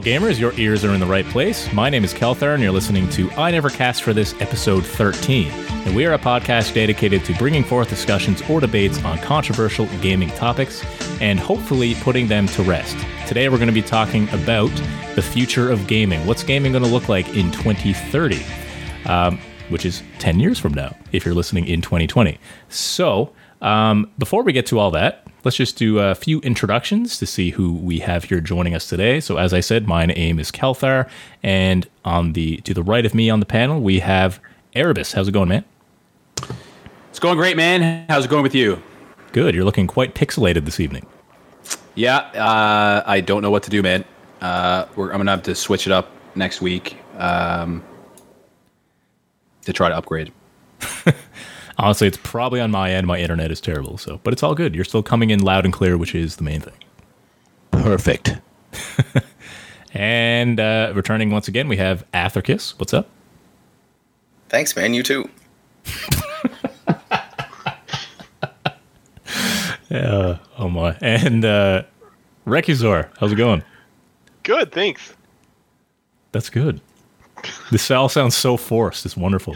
Hello, gamers. Your ears are in the right place. My name is Kelthar, and you're listening to I Never Cast for this episode 13. And we are a podcast dedicated to bringing forth discussions or debates on controversial gaming topics and hopefully putting them to rest. Today, we're going to be talking about the future of gaming. What's gaming going to look like in 2030, which is 10 years from now, if you're listening in 2020. So before we get to all that, let's just do a few introductions to see who we have here joining us today. So as I said, my name is Kelthar, and to the right of me on the panel, we have Erebus. How's it going, man? It's going great, man. How's it going with you? Good. You're looking quite pixelated this evening. Yeah, I don't know what to do, man. I'm going to have to switch it up next week to try to upgrade. Honestly, it's probably on my end. My internet is terrible, but it's all good. You're still coming in loud and clear, which is the main thing. Perfect. And returning once again, we have Athricus. What's up? Thanks, man. You too. Yeah. Oh my. And Recusor, how's it going? Good, thanks. That's good. This all sounds so forced. It's wonderful.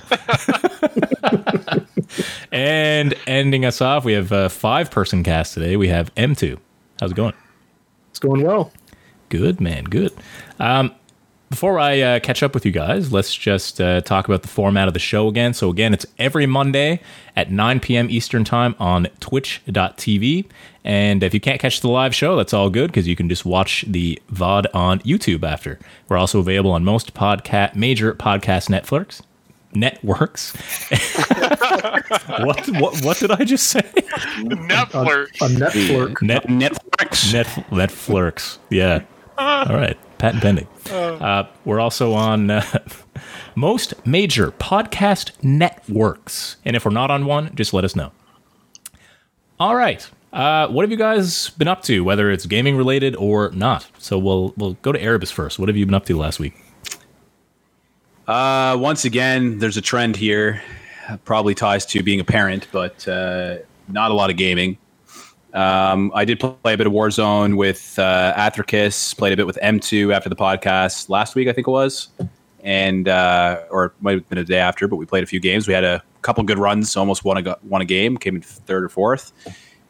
And ending us off, we have a five-person cast today. We have M2. How's it going? It's going well. Good, man. Good. Before I catch up with you guys, let's just talk about the format of the show again. So again, it's every Monday at 9 p.m. Eastern Time on twitch.tv. And if you can't catch the live show, that's all good because you can just watch the VOD on YouTube after. We're also available on most major podcast networks. What did I just say? Netflix. Netflix. Yeah. All right. Patent pending. We're also on most major podcast networks. And if we're not on one, just let us know. All right. What have you guys been up to, whether it's gaming related or not? So we'll go to Erebus first. What have you been up to last week? Once again, there's a trend here, probably ties to being a parent, but not a lot of gaming. I did play a bit of Warzone with Athricus, played a bit with M2 after the podcast last week, I think it was, and or it might have been a day after, but we played a few games. We had a couple good runs, almost won a game, came in third or fourth.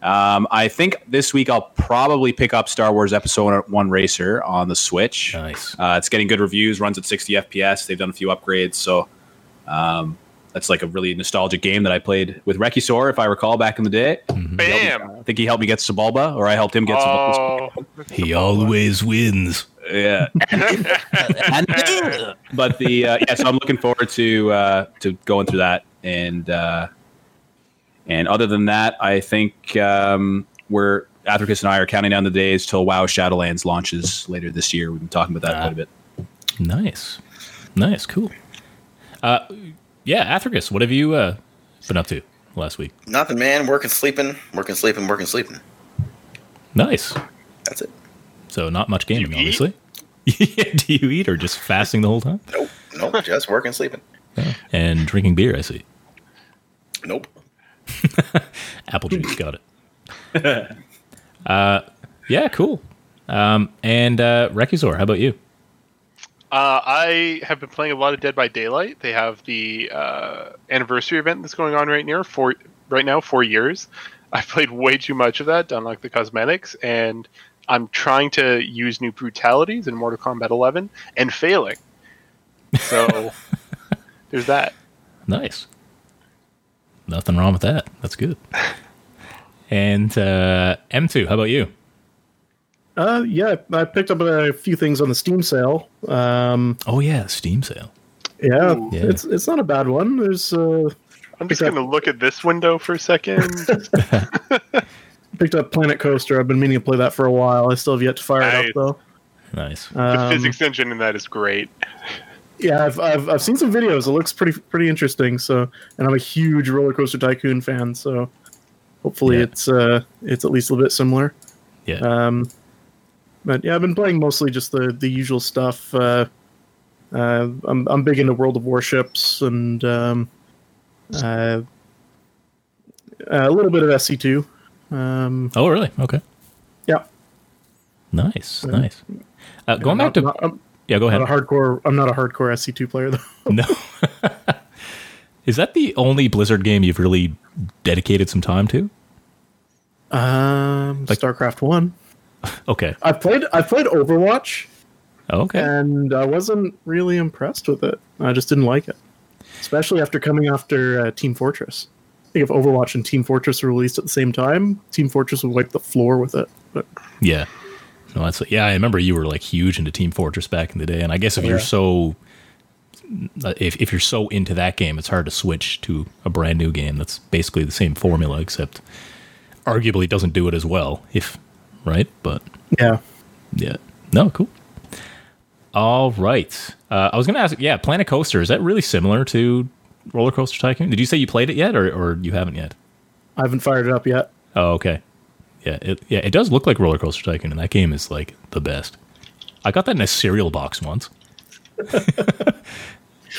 I think this week I'll probably pick up Star Wars Episode 1 Racer on the Switch. Nice. It's getting good reviews, runs at 60 FPS. They've done a few upgrades, so that's like a really nostalgic game that I played with Recusor, if I recall, back in the day. Mm-hmm. Bam! I think he helped me get Sebulba, or I helped him get Sebulba. He always wins. Yeah. But so I'm looking forward to going through that And other than that, I think Athricus and I are counting down the days till WoW Shadowlands launches later this year. We've been talking about that quite a bit. Nice, cool. Athricus, what have you been up to last week? Nothing, man. Working, sleeping. Nice. That's it. So not much gaming, obviously. Do you eat or just fasting the whole time? Nope, just working, sleeping. Oh. And drinking beer, I see. Nope. Apple juice, got it. Yeah, cool. And Recusor, how about you? I have been playing a lot of Dead by Daylight. They have the anniversary event that's going on right now, 4 years. I've played way too much of that to unlock the cosmetics, and I'm trying to use new brutalities in Mortal Kombat 11 and failing. So there's that. Nice. Nothing wrong with that. That's good. And M2, how about you? Yeah, I picked up a few things on the Steam sale. Steam sale. Yeah, it's not a bad one. There's. I'm just going to look at this window for a second. Picked up Planet Coaster. I've been meaning to play that for a while. I still have yet to fire it up, though. Nice. The physics engine in that is great. Yeah, I've seen some videos. It looks pretty interesting. So, and I'm a huge Roller Coaster Tycoon fan. So, hopefully, it's at least a little bit similar. Yeah. But yeah, I've been playing mostly just the usual stuff. I'm big into World of Warships and a little bit of SC2. Oh, really? Okay. Yeah. Nice. Going back to... yeah, go ahead. I'm not a hardcore SC2 player, though. No. Is that the only Blizzard game you've really dedicated some time to? Like, StarCraft 1. Okay. I played Overwatch. Okay. And I wasn't really impressed with it. I just didn't like it. Especially after coming after Team Fortress. I think if Overwatch and Team Fortress were released at the same time, Team Fortress would wipe the floor with it. But. Yeah. No, that's yeah. I remember you were like huge into Team Fortress back in the day, and I guess if you're so, if you're so into that game, it's hard to switch to a brand new game that's basically the same formula, except arguably doesn't do it as well. If right, but yeah, no, cool. All right, I was gonna ask, Planet Coaster, is that really similar to Roller Coaster Tycoon? Did you say you played it yet, or you haven't yet? I haven't fired it up yet. Oh, okay. Yeah, it does look like Roller Coaster Tycoon, and that game is, like, the best. I got that in a cereal box once.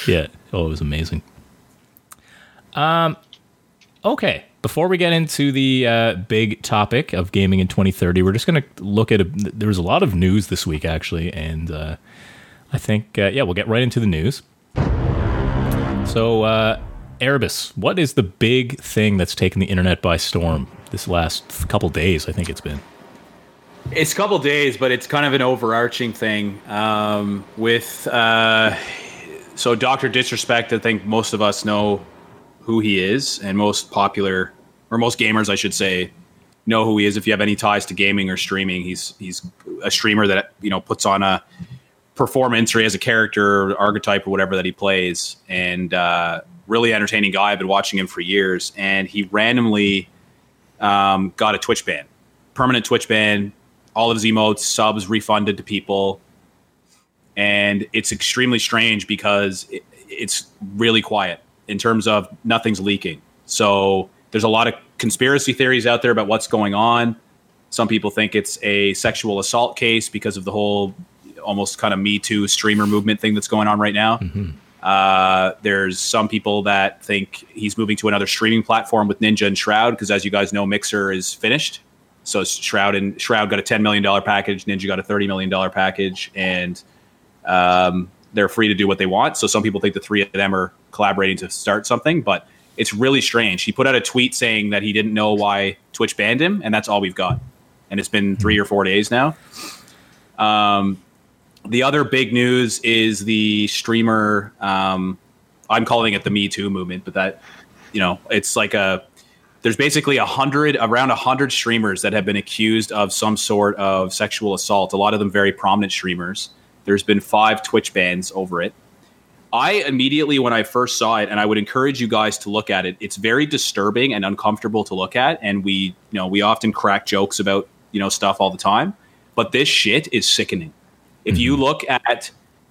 Yeah. Oh, it was amazing. Okay. Before we get into the big topic of gaming in 2030, we're just going to look at... There was a lot of news this week, actually, and I think, we'll get right into the news. So, Erebus, what is the big thing that's taken the internet by storm? This last couple days, I think it's been. It's a couple days, but it's kind of an overarching thing. So Dr. Disrespect, I think most of us know who he is, and most gamers, I should say, know who he is. If you have any ties to gaming or streaming, he's a streamer that, you know, puts on a performance, or he has a character or archetype or whatever that he plays, and really entertaining guy. I've been watching him for years, and he randomly got a Twitch ban, permanent Twitch ban, all of his emotes, subs refunded to people. And it's extremely strange because it's really quiet in terms of nothing's leaking. So there's a lot of conspiracy theories out there about what's going on. Some people think it's a sexual assault case because of the whole almost kind of Me Too streamer movement thing that's going on right now. Mm-hmm. There's some people that think he's moving to another streaming platform with Ninja and Shroud, because as you guys know, Mixer is finished. So Shroud got a $10 million package, Ninja got a $30 million package, and they're free to do what they want. So some people think the three of them are collaborating to start something, but it's really strange. He put out a tweet saying that he didn't know why Twitch banned him, and that's all we've got. And it's been 3 or 4 days now. The other big news is the streamer. I'm calling it the Me Too movement, but that, you know, it's like there's basically around 100 streamers that have been accused of some sort of sexual assault. A lot of them very prominent streamers. There's been 5 Twitch bans over it. I immediately, when I first saw it, and I would encourage you guys to look at it, it's very disturbing and uncomfortable to look at. And we often crack jokes about, you know, stuff all the time, but this shit is sickening. If you look at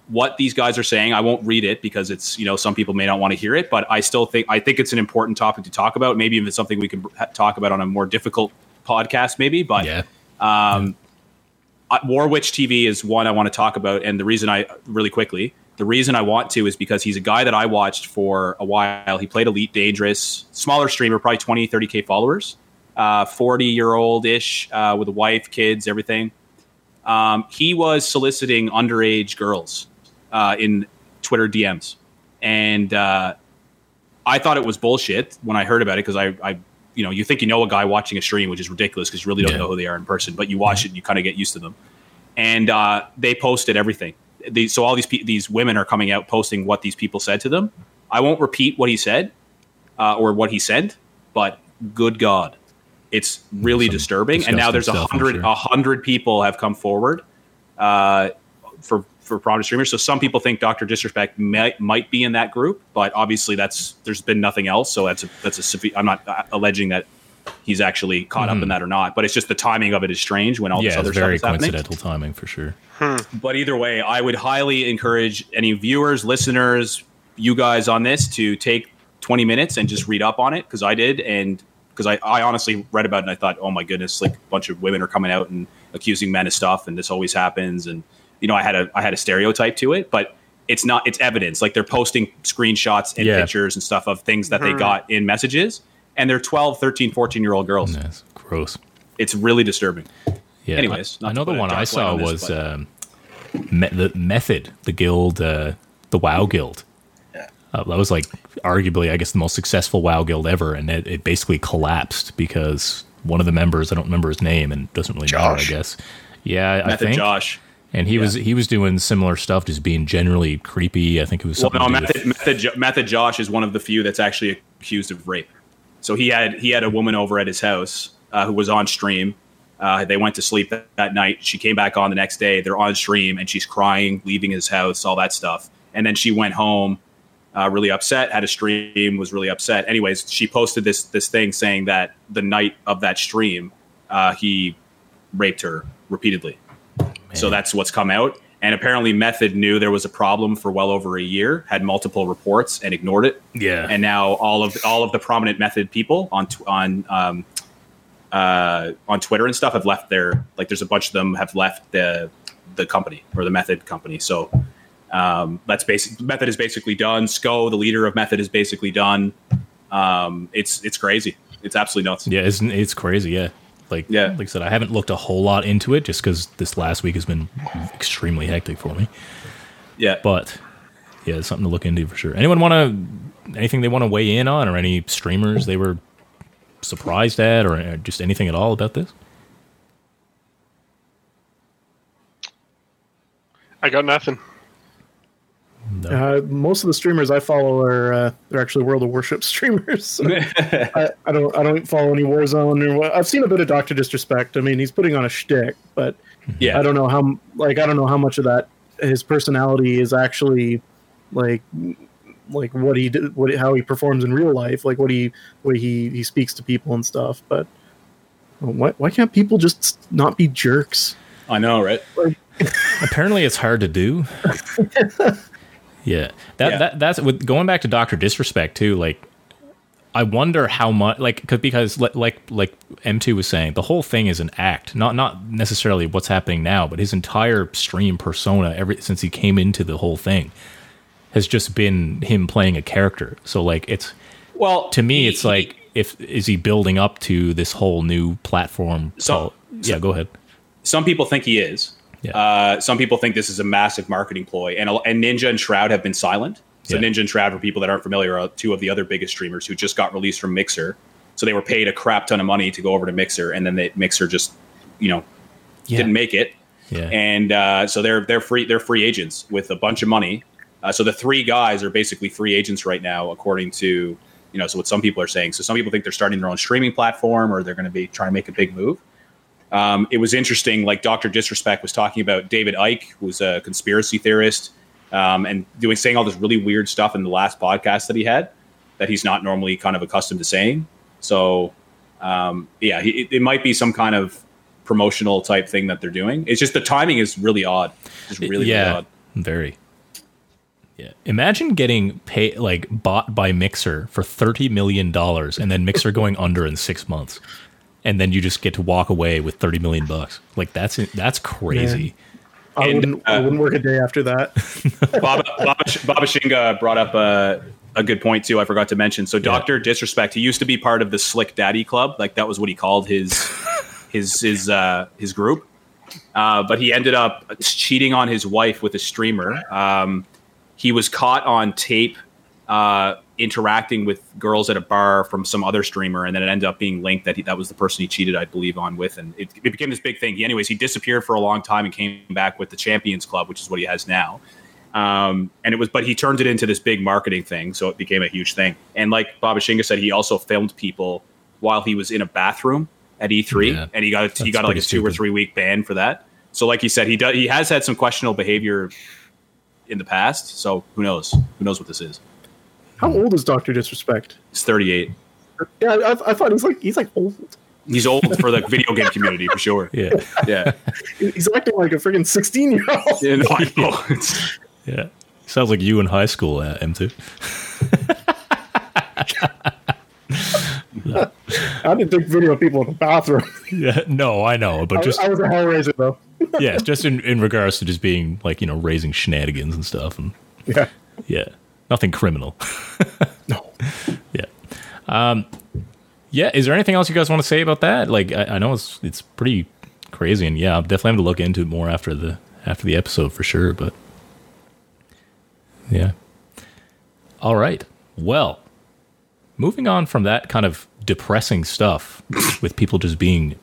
what these guys are saying, I won't read it because it's, you know, some people may not want to hear it, but I think it's an important topic to talk about. Maybe even something we can talk about on a more difficult podcast, maybe. But War Witch TV is one I want to talk about. And the reason I want to is because he's a guy that I watched for a while. He played Elite Dangerous, smaller streamer, probably 20, 30K followers, 40-year-old-ish with a wife, kids, everything. He was soliciting underage girls in Twitter DMs. And I thought it was bullshit when I heard about it, because I, you know, you think you know a guy watching a stream, which is ridiculous because you really don't know who they are in person. But you watch it and you kind of get used to them. And they posted everything. So all these women are coming out posting what these people said to them. I won't repeat what he said or what he said, but good God. It's really disturbing, and now there's 100 people have come forward for prominent streamers. So some people think Dr. Disrespect might be in that group, but obviously there's been nothing else. So that's a severe. I'm not alleging that he's actually caught up in that or not, but it's just the timing of it is strange when all this other stuff is happening. Yeah, very coincidental timing for sure. But either way, I would highly encourage any viewers, listeners, you guys on this to take 20 minutes and just read up on it, because I did, and. Because I honestly read about it and I thought, oh my goodness, like a bunch of women are coming out and accusing men of stuff, and this always happens. And, you know, I had a stereotype to it, but it's not, it's evidence. Like they're posting screenshots and pictures and stuff of things that they got in messages, and they're 12, 13, 14-year-old girls. That's gross. It's really disturbing. Yeah. Anyways, I know the one I saw was Method, the guild, the WoW guild. Yeah. That was like arguably, I guess, the most successful WoW guild ever, and it basically collapsed because one of the members, I don't remember his name, and it doesn't really matter, I guess. Yeah, Method, I think Josh. And he was doing similar stuff, just being generally creepy. I think it was something. Well, no, Method Josh is one of the few that's actually accused of rape. So he had a woman over at his house who was on stream. They went to sleep that night. She came back on the next day. They're on stream, and she's crying, leaving his house, all that stuff. And then she went home really upset, had a stream, was really upset. Anyways, she posted this thing saying that the night of that stream, he raped her repeatedly. Man. So that's what's come out. And apparently Method knew there was a problem for well over a year, had multiple reports, and ignored it. Yeah. And now all of the prominent Method people on Twitter and stuff have left their, like, there's a bunch of them have left the company, or the Method company. So that's basically, Method is basically done. Sko, the leader of Method, is basically done. It's crazy. It's absolutely nuts. Yeah, it's crazy. Yeah. Like I said, I haven't looked a whole lot into it just because this last week has been extremely hectic for me. Yeah. But yeah, it's something to look into for sure. Anyone anything they want to weigh in on, or any streamers they were surprised at, or just anything at all about this? I got nothing. No. Most of the streamers I follow they're actually World of Warships streamers. So I don't follow any Warzone or what. I've seen a bit of Dr. Disrespect. I mean, he's putting on a shtick, but yeah, I don't know how much of that his personality is actually like what he did, how he performs in real life, like what he speaks to people and stuff. But why can't people just not be jerks? I know, right? Like, apparently, it's hard to do. Yeah, that's with going back to Dr. Disrespect too. Like, I wonder how much, like, because like M2 was saying, the whole thing is an act, not necessarily what's happening now, but his entire stream persona, since he came into the whole thing, has just been him playing a character. So, like, it's, well, to me, it's like, is he building up to this whole new platform? So, go ahead. Some people think he is. Yeah. Some people think this is a massive marketing ploy, and Ninja and Shroud have been silent. So Ninja and Shroud, for people that aren't familiar, are two of the other biggest streamers who just got released from Mixer. So they were paid a crap ton of money to go over to Mixer, and then Mixer just, didn't make it. Yeah. And so they're free agents with a bunch of money. So the three guys are basically free agents right now, according to so what some people are saying. So some people think they're starting their own streaming platform, or they're going to be trying to make a big move. It was interesting, like Dr. Disrespect was talking about David Icke, who's a conspiracy theorist, and saying all this really weird stuff in the last podcast that he had that he's not normally kind of accustomed to saying. So, it might be some kind of promotional type thing that they're doing. It's just the timing is really odd. It's really, really odd. Very. Yeah. Imagine getting paid, like, bought by Mixer for $30 million and then Mixer going under in 6 months. And then you just get to walk away with $30 million. Like, that's crazy. Man, I wouldn't work a day after that. Baba Shinga brought up a good point too. I forgot to mention. So Dr. Disrespect, he used to be part of the Slick Daddy Club. Like, that was what he called his group. But he ended up cheating on his wife with a streamer. He was caught on tape interacting with girls at a bar from some other streamer, and then it ended up being linked that that was the person he cheated, I believe, on with, and it became this big thing. He disappeared for a long time and came back with the Champions Club, which is what he has now, and it was, but he turned it into this big marketing thing, so it became a huge thing. And like Baba Shinga said, he also filmed people while he was in a bathroom at E3, and he got like a 2 or 3 week ban for that. So like he said, he has had some questionable behavior in the past, so who knows what this is. How old is Dr. Disrespect? He's 38. Yeah, I thought he's like old. He's old for the video game community for sure. Yeah. He's acting like a freaking 16-year-old. Yeah, no, I know. Yeah, sounds like you in high school, M2. No. I didn't think video people in the bathroom. Yeah, no, I know, but I was a hellraiser though. Yeah, just in regards to just being like raising shenanigans and stuff, and yeah. Nothing criminal. No. Yeah. Yeah. Is there anything else you guys want to say about that? Like, I know it's pretty crazy, and I'm definitely going to look into it more after the after the episode for sure, but yeah. All right. Well, moving on from that kind of depressing stuff with people just being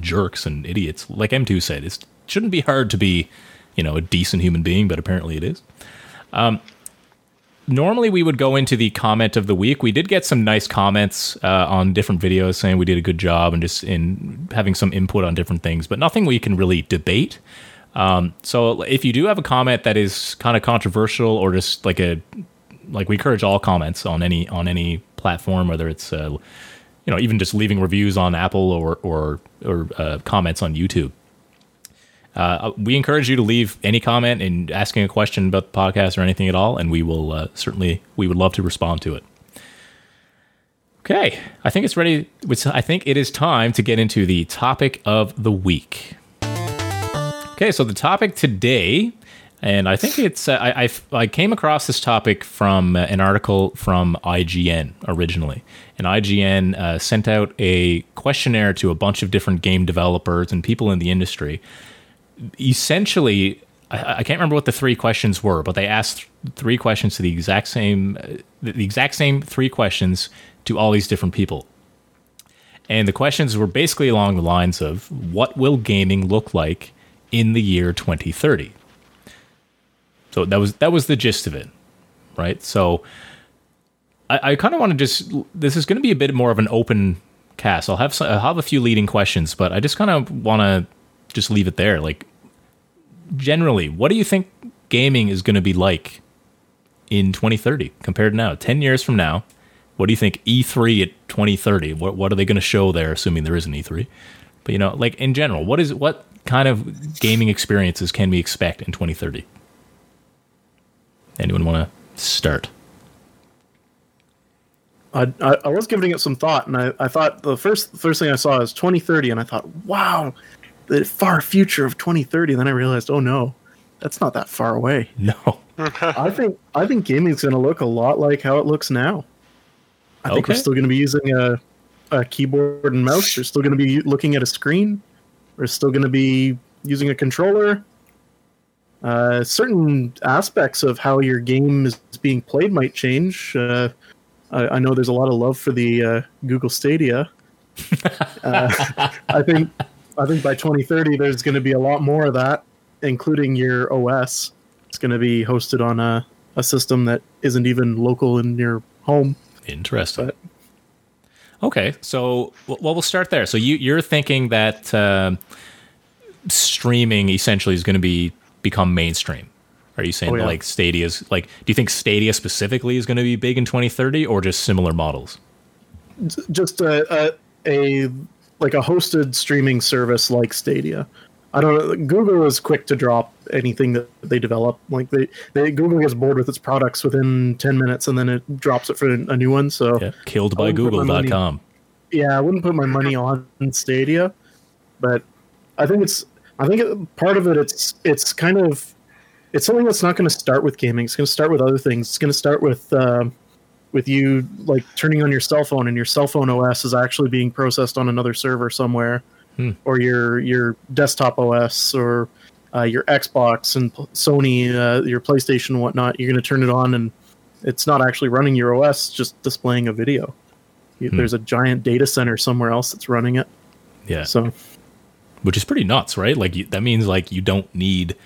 jerks and idiots, like M2 said, it shouldn't be hard to be, you know, a decent human being, but apparently it is. Normally we would go into the comment of the week. We did get some nice comments on different videos saying we did a good job and just in having some input on different things, but nothing we can really debate. So if you do have a comment that is kind of controversial or just like a, like we encourage all comments on any platform, whether it's, you know, even just leaving reviews on Apple or comments on YouTube. We encourage you to leave any comment and asking a question about the podcast or anything at all, and we will certainly, we would love to respond to it. Okay, I think it's ready. I think it is time to get into the topic of the week. Okay, so the topic today, and I think it's, I came across this topic from an article from IGN originally. And IGN sent out a questionnaire to a bunch of different game developers and people in the industry. Essentially, I can't remember what the three questions were, but they asked three questions to the exact same three questions to all these different people. And the questions were basically along the lines of, what will gaming look like in the year 2030? So that was the gist of it, right? So I kind of want to just, this is going to be a bit more of an open cast. I'll have a few leading questions, but I just kind of want to just leave it there. Like, generally, what do you think gaming is going to be like in 2030 compared to now? 10 years from now, what do you think E3 at 2030? What are they going to show there, assuming there is an E3? But, you know, like in general, what kind of gaming experiences can we expect in 2030? Anyone want to start? I was giving it some thought, and I thought the first thing I saw is 2030, and I thought, wow, the far future of 2030. Then I realized, oh no, that's not that far away. No, I think gaming's going to look a lot like how it looks now. I think we're still going to be using a keyboard and mouse. We're still going to be looking at a screen. We're still going to be using a controller. Certain aspects of how your game is being played might change. I know there's a lot of love for the Google Stadia. I think by 2030 there's going to be a lot more of that, including your OS. It's going to be hosted on a system that isn't even local in your home. Interesting. But, okay, so we'll start there. So you're thinking that streaming essentially is going to become mainstream. Are you saying like Stadia's, like, do you think Stadia specifically is going to be big in 2030, or just similar models? Just a hosted streaming service like Stadia. I don't know. Google is quick to drop anything that they develop. Like Google gets bored with its products within 10 minutes and then it drops it for a new one. So yeah, killed by Google.com. Yeah, I wouldn't put my money on Stadia, but I think part of it, it's kind of, it's something that's not going to start with gaming. It's going to start with other things. It's going to start with you like turning on your cell phone, and your cell phone OS is actually being processed on another server somewhere, or your desktop OS, or your Xbox and Sony, your PlayStation and whatnot. You're going to turn it on, and it's not actually running your OS, just displaying a video. There's a giant data center somewhere else that's running it. Yeah. So, which is pretty nuts, right? Like that means like you don't need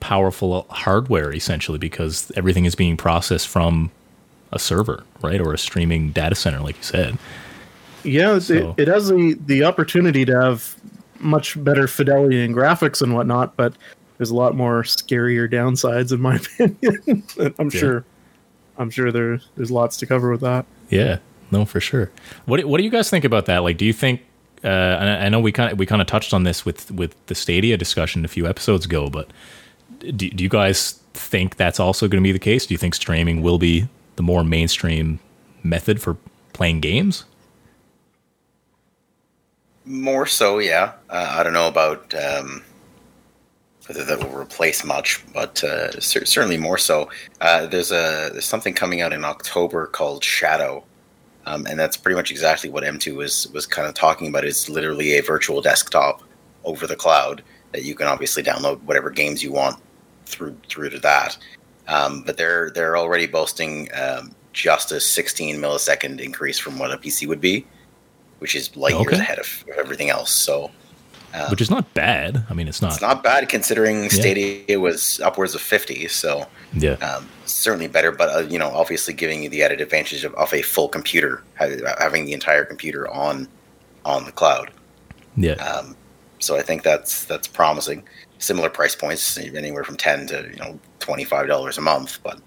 powerful hardware essentially, because everything is being processed from a server, right, or a streaming data center, like you said. Yeah, so it has the opportunity to have much better fidelity and graphics and whatnot, but there's a lot more scarier downsides, in my opinion. I'm sure there's lots to cover with that. Yeah, no, for sure. What do you guys think about that? Like, do you think? And I know we kind of touched on this with the Stadia discussion a few episodes ago, but do you guys think that's also going to be the case? Do you think streaming will be the more mainstream method for playing games? More so, yeah. I don't know about whether that will replace much, but certainly more so. There's something coming out in October called Shadow, and that's pretty much exactly what M2 was kind of talking about. It's literally a virtual desktop over the cloud. that you can obviously download whatever games you want through to that. But they're already boasting just a 16 millisecond increase from what a PC would be, which is light years ahead of everything else. So, which is not bad. I mean, it's not bad considering Stadia was upwards of 50. So certainly better. But obviously giving you the added advantage of a full computer, having the entire computer on the cloud. Yeah. So I think that's promising. Similar price points, anywhere from $10 to $25 a month. But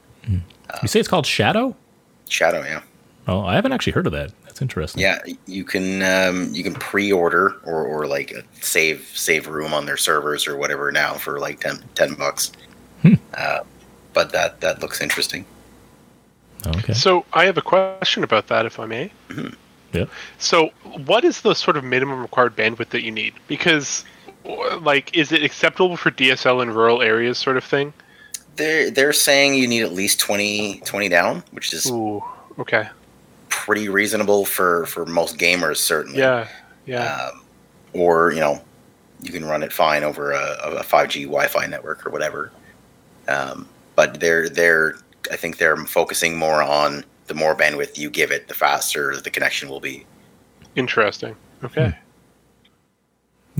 you say it's called Shadow? Shadow, yeah. Oh, I haven't actually heard of that. That's interesting. Yeah, you can pre-order or save room on their servers or whatever now for like $10. But that looks interesting. Okay. So I have a question about that, if I may. Mm-hmm. Yeah. So what is the sort of minimum required bandwidth that you need? Because is it acceptable for DSL in rural areas, sort of thing? They're saying you need at least 20 down, which is pretty reasonable for most gamers, certainly. Yeah, yeah. Or you can run it fine over a 5G Wi-Fi network or whatever. But I think they're focusing more on the more bandwidth you give it, the faster the connection will be. Interesting. Okay. Mm-hmm.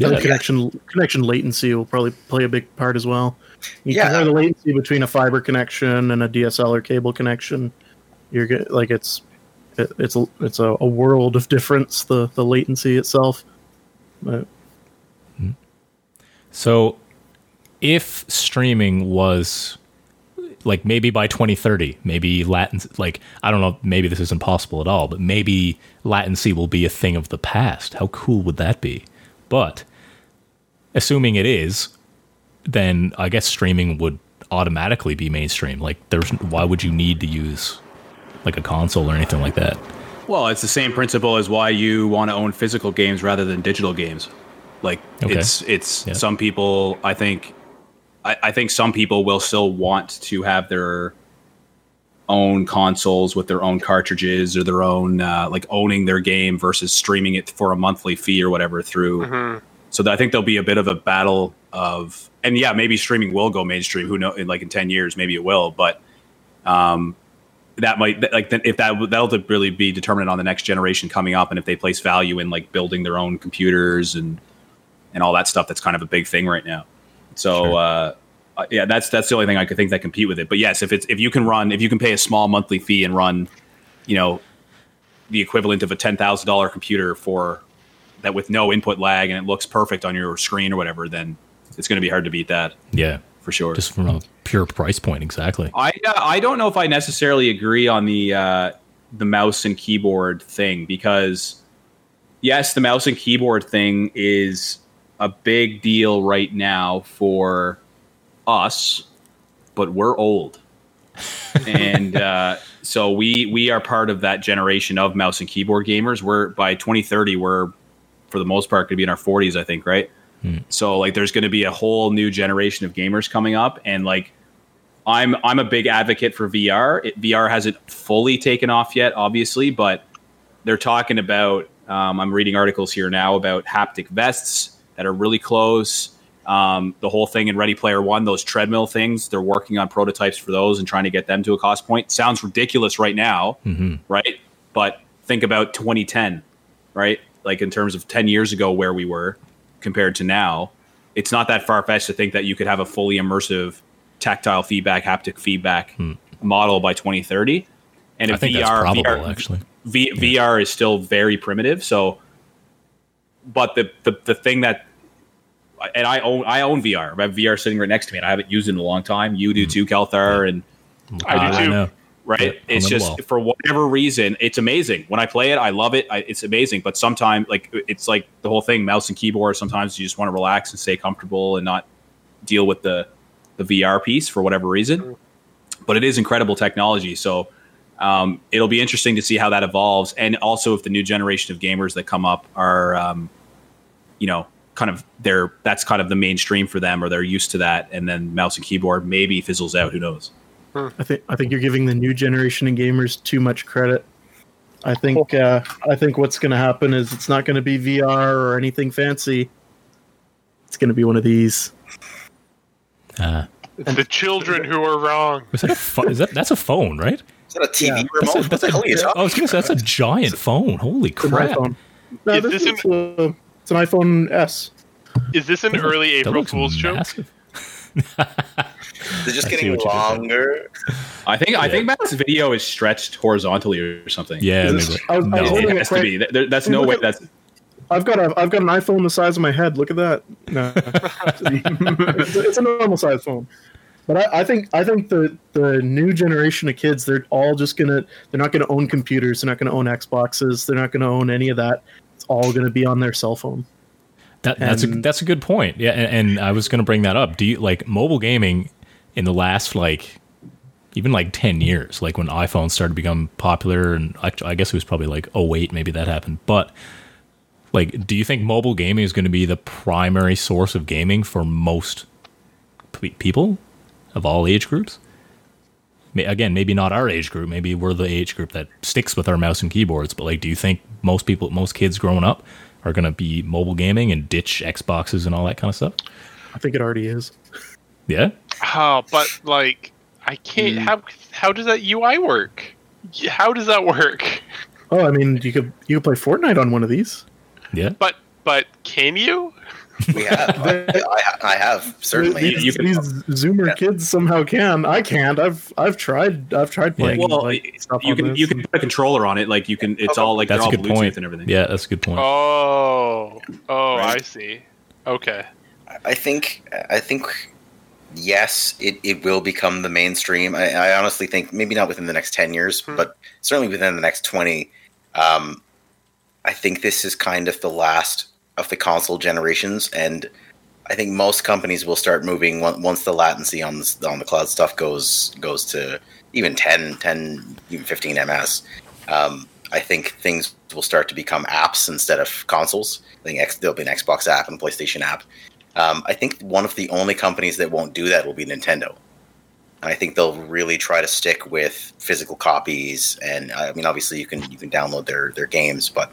Yeah, and connection latency will probably play a big part as well. You compare the latency between a fiber connection and a DSL or cable connection. You're it's a world of difference. The latency itself. But. So, if streaming was maybe by 2030, maybe latency. I don't know. Maybe this isn't possible at all, but maybe latency will be a thing of the past. How cool would that be? But assuming it is, then I guess streaming would automatically be mainstream. Why would you need to use a console or anything like that? Well, it's the same principle as why you want to own physical games rather than digital games. Some people, I think some people will still want to have their own consoles with their own cartridges or their own owning their game versus streaming it for a monthly fee or whatever through. Mm-hmm. So I think there'll be a bit of a battle of, and maybe streaming will go mainstream. Who knows? In 10 years, maybe it will. But that might if that'll really be determined on the next generation coming up, and if they place value in building their own computers and all that stuff. That's kind of a big thing right now. So. Sure. That's the only thing I could think that compete with it. But yes, if you can pay a small monthly fee and run, the equivalent of a $10,000 computer for that with no input lag and it looks perfect on your screen or whatever, then it's going to be hard to beat that. Yeah, for sure. Just from a pure price point, exactly. I don't know if I necessarily agree on the mouse and keyboard thing because yes, the mouse and keyboard thing is a big deal right now for us, but we're old, and so we are part of that generation of mouse and keyboard gamers. We're by 2030, we're for the most part going to be in our 40s, I think, right? Mm. So there's going to be a whole new generation of gamers coming up, and I'm a big advocate for VR. VR hasn't fully taken off yet, obviously, but they're talking about. I'm reading articles here now about haptic vests that are really close. The whole thing in Ready Player One, those treadmill things, they're working on prototypes for those and trying to get them to a cost point. Sounds ridiculous right now, right? But think about 2010, right? In terms of 10 years ago where we were compared to now, it's not that far-fetched to think that you could have a fully immersive tactile feedback, haptic feedback model by 2030. And I think that's probable, actually. VR is still very primitive. So, but the thing that, and I own VR. I have VR sitting right next to me, and I haven't used it in a long time. You do too, Kelthar, and I do too. I right? Yeah, it's just for whatever reason, it's amazing. When I play it, I love it. It's amazing. But sometimes, it's the whole thing, mouse and keyboard. Sometimes you just want to relax and stay comfortable and not deal with the VR piece for whatever reason. But it is incredible technology. So it'll be interesting to see how that evolves, and also if the new generation of gamers that come up are, that's kind of the mainstream for them, or they're used to that, and then mouse and keyboard maybe fizzles out. Who knows? I think you're giving the new generation of gamers too much credit. I think what's going to happen is it's not going to be VR or anything fancy. It's going to be one of these. The children who are wrong. That's a phone, right? Is that a TV remote? That's a giant phone. Holy crap. No, it's an iPhone S. Is this an early April Fool's joke? They're just getting longer. I think Matt's video is stretched horizontally or something. Yeah, maybe. It has to be. That's no way. That's. I've got an iPhone the size of my head. Look at that. No, it's a normal size phone. But I think the new generation of kids, they're not gonna own computers. They're not gonna own Xboxes. They're not gonna own any of that. It's all gonna be on their cell phone. That's a good point. Yeah, and I was gonna bring that up. Do you like mobile gaming in the last even 10 years? Like when iPhones started to become popular, and I guess it was probably like 2008, maybe that happened. But like, do you think mobile gaming is going to be the primary source of gaming for most people of all age groups? Again, maybe not our age group. Maybe we're the age group that sticks with our mouse and keyboards. But like, do you think most kids growing up are going to be mobile gaming and ditch Xboxes and all that kind of stuff? I think it already is. Yeah. Oh, but like, I can't. How does that UI work? How does that work? Oh, I mean, you could play Fortnite on one of these. Yeah, but can you? We have. I have certainly. These Zoomer kids somehow can. I can't. I've tried. I've tried playing. Yeah. Well, stuff you can put a controller on it. Like you can. It's all like that's all a good Bluetooth point and everything. Yeah, that's a good point. Oh, right? I see. Okay. I think yes, it will become the mainstream. I honestly think maybe not within the next 10 years, but certainly within the next 20. I think this is kind of the last of the console generations, and I think most companies will start moving once the latency on the cloud stuff goes to even 10, even 15 ms. I think things will start to become apps instead of consoles. I think there'll be an Xbox app and a PlayStation app. I think one of the only companies that won't do that will be Nintendo. And I think they'll really try to stick with physical copies, and I mean, obviously, you can download their games, but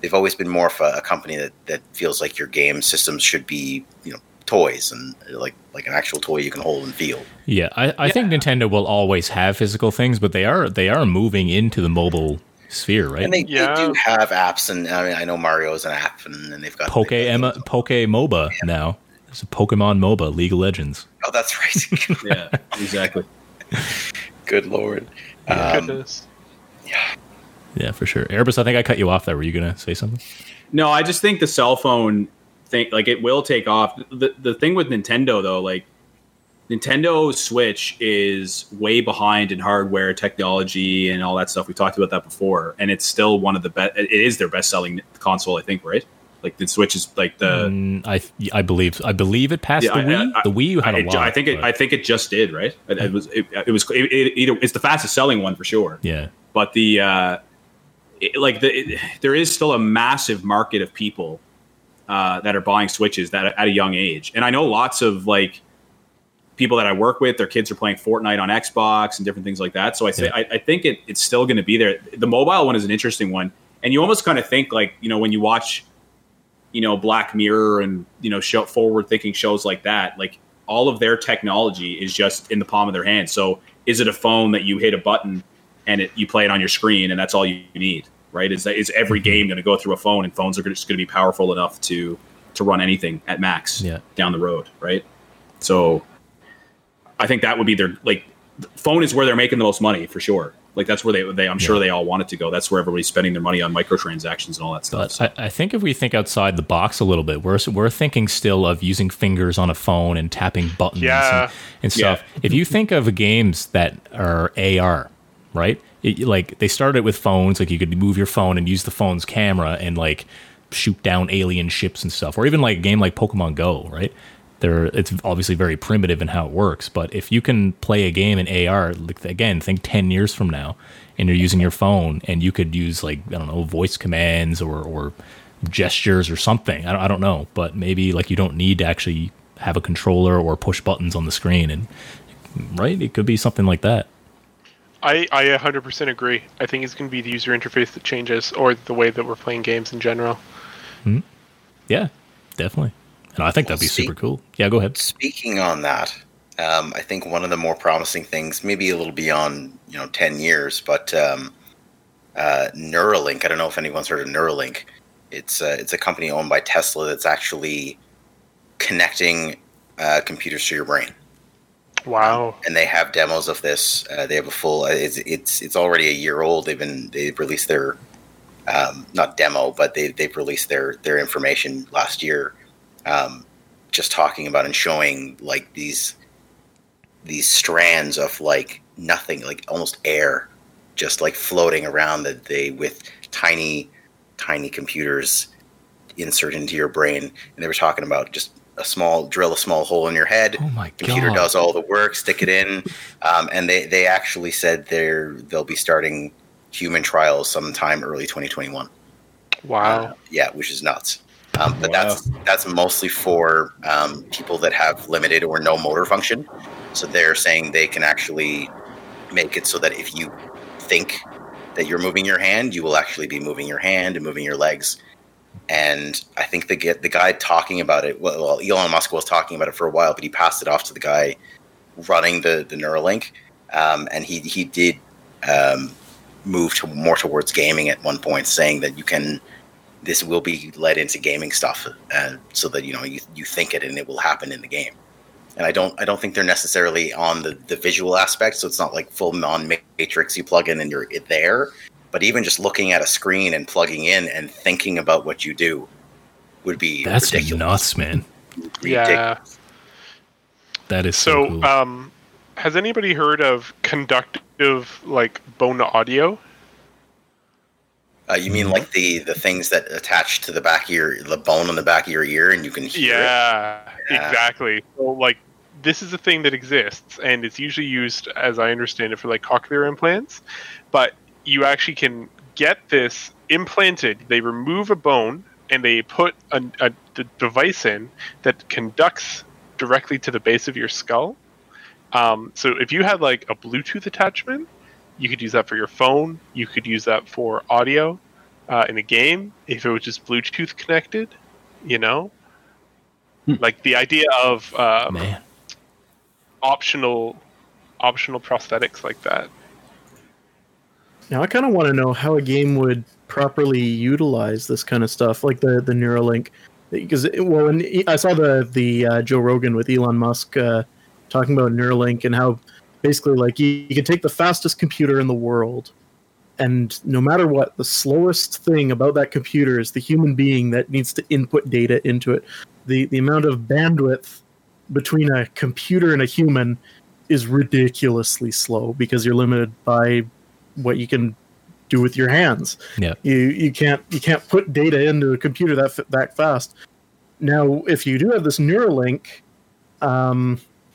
they've always been more of a company that feels like your game systems should be, you know, toys and like an actual toy you can hold and feel. Yeah, I think Nintendo will always have physical things, but they are moving into the mobile sphere, right? And they do have apps, and I mean, I know Mario is an app, and they've got Poke MOBA now. It's a Pokemon MOBA, League of Legends. Oh, that's right. Yeah, exactly. Good lord. Goodness. Yeah. Yeah, for sure. Erebus, I think I cut you off there. Were you going to say something? No, I just think the cell phone thing, like, it will take off. The thing with Nintendo, though, like, Nintendo Switch is way behind in hardware, technology, and all that stuff. We talked about that before, and it's still one of the best. It is their best-selling console, I think, right? Like the Switch is like the I believe it passed the Wii. The Wii you had a lot. I think it just did, right? It was it's the fastest selling one for sure. Yeah. But there is still a massive market of people that are buying Switches that at a young age. And I know lots of like people that I work with, their kids are playing Fortnite on Xbox and different things like that. So I think it's still going to be there. The mobile one is an interesting one, and you almost kind of think like, you know, when you watch, you know, Black Mirror and, you know, forward-thinking shows like that, like all of their technology is just in the palm of their hand. So is it a phone that you hit a button and you play it on your screen and that's all you need, right? Is every game going to go through a phone, and phones are just going to be powerful enough to run anything at max down the road, right? So I think that would be their, like, phone is where they're making the most money for sure. Like that's where they I'm sure they all want it to go. That's where everybody's spending their money on microtransactions and all that stuff. So. I think if we think outside the box a little bit, we're thinking still of using fingers on a phone and tapping buttons and stuff. Yeah. If you think of games that are AR, right? Like they started with phones, like you could move your phone and use the phone's camera and like shoot down alien ships and stuff, or even like a game like Pokemon Go, right? It's obviously very primitive in how it works, but if you can play a game in AR, like, again, think 10 years from now, and you're using your phone, and you could use, like, I don't know, voice commands or gestures or something. I don't know, but maybe, like, you don't need to actually have a controller or push buttons on the screen, and right? It could be something like that. I 100% agree. I think it's going to be the user interface that changes, or the way that we're playing games in general. Mm-hmm. Yeah, definitely. No, I think that'd be super cool. Yeah, go ahead. Speaking on that, I think one of the more promising things, maybe a little beyond 10 years, but Neuralink. I don't know if anyone's heard of Neuralink. It's a company owned by Tesla that's actually connecting computers to your brain. Wow! And they have demos of this. They have a full. It's already a year old. They've released their not demo, but they've released their information last year. Just talking about and showing like these strands of like nothing, like almost air, just like floating around that they with tiny computers insert into your brain. And they were talking about just drill a small hole in your head. Oh my God. Computer does all the work, stick it in. And they actually said they'll be starting human trials sometime early 2021. Wow. Yeah, which is nuts. But wow. That's mostly for people that have limited or no motor function. So they're saying they can actually make it so that if you think that you're moving your hand, you will actually be moving your hand and moving your legs. And I think the guy talking about it, well, Elon Musk was talking about it for a while, but he passed it off to the guy running the Neuralink. And he did move to more towards gaming at one point, saying that this will be led into gaming stuff, so that you think it and it will happen in the game. And I don't think they're necessarily on the visual aspect, so it's not like full non-matrix you plug in and you're there. But even just looking at a screen and plugging in and thinking about what you do would be ridiculous. That's nuts, man. Ridiculous. Yeah. That is so cool. Has anybody heard of conductive, like, bone audio? You mean like the things that attach to the back of your, the bone on the back of your ear, and you can hear it? Yeah, exactly. So, like, this is a thing that exists, and it's usually used, as I understand it, for, like, cochlear implants. But you actually can get this implanted. They remove a bone, and they put a device in that conducts directly to the base of your skull. So if you had, like, a Bluetooth attachment, you could use that for your phone. You could use that for audio in a game if it was just Bluetooth connected, Like the idea of optional prosthetics like that. Now I kind of want to know how a game would properly utilize this kind of stuff, like the Neuralink, because I saw the Joe Rogan with Elon Musk talking about Neuralink and how. Basically, like, you can take the fastest computer in the world, and no matter what, the slowest thing about that computer is the human being that needs to input data into it. The amount of bandwidth between a computer and a human is ridiculously slow because you're limited by what you can do with your hands. Yeah. You can't put data into a computer that fast. Now, if you do have this Neuralink,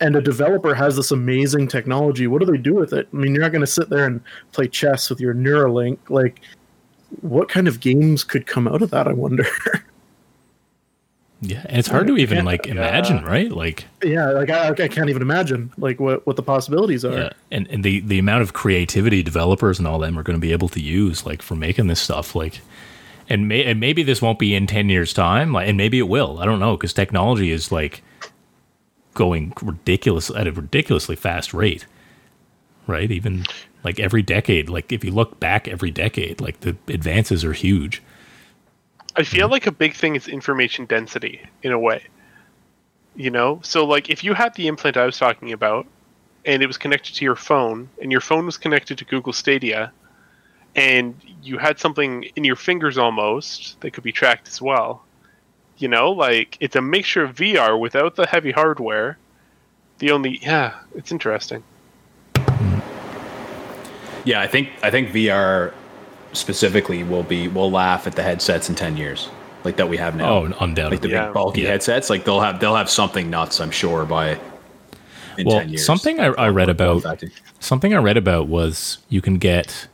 and a developer has this amazing technology, what do they do with it? I mean, you're not going to sit there and play chess with your Neuralink. Like, what kind of games could come out of that, I wonder? Yeah, and it's hard to even, like, imagine, right? Like, yeah, like, I can't even imagine, like, what the possibilities are. Yeah, and the amount of creativity developers and all them are going to be able to use, like, for making this stuff, like... And maybe this won't be in 10 years' time, like, and maybe it will. I don't know, because technology is, like... going ridiculously fast rate, right? Even like every decade, like if you look back every decade, like the advances are huge. I feel like a big thing is information density in a way, So like if you had the implant I was talking about and it was connected to your phone and your phone was connected to Google Stadia and you had something in your fingers almost that could be tracked as well. Like, it's a mixture of VR without the heavy hardware. It's interesting. Yeah, I think VR specifically will laugh at the headsets in 10 years, like that we have now. Oh, undoubtedly. Like the big bulky headsets, like they'll have something nuts, I'm sure, by in 10 years. Something I read about was you can get...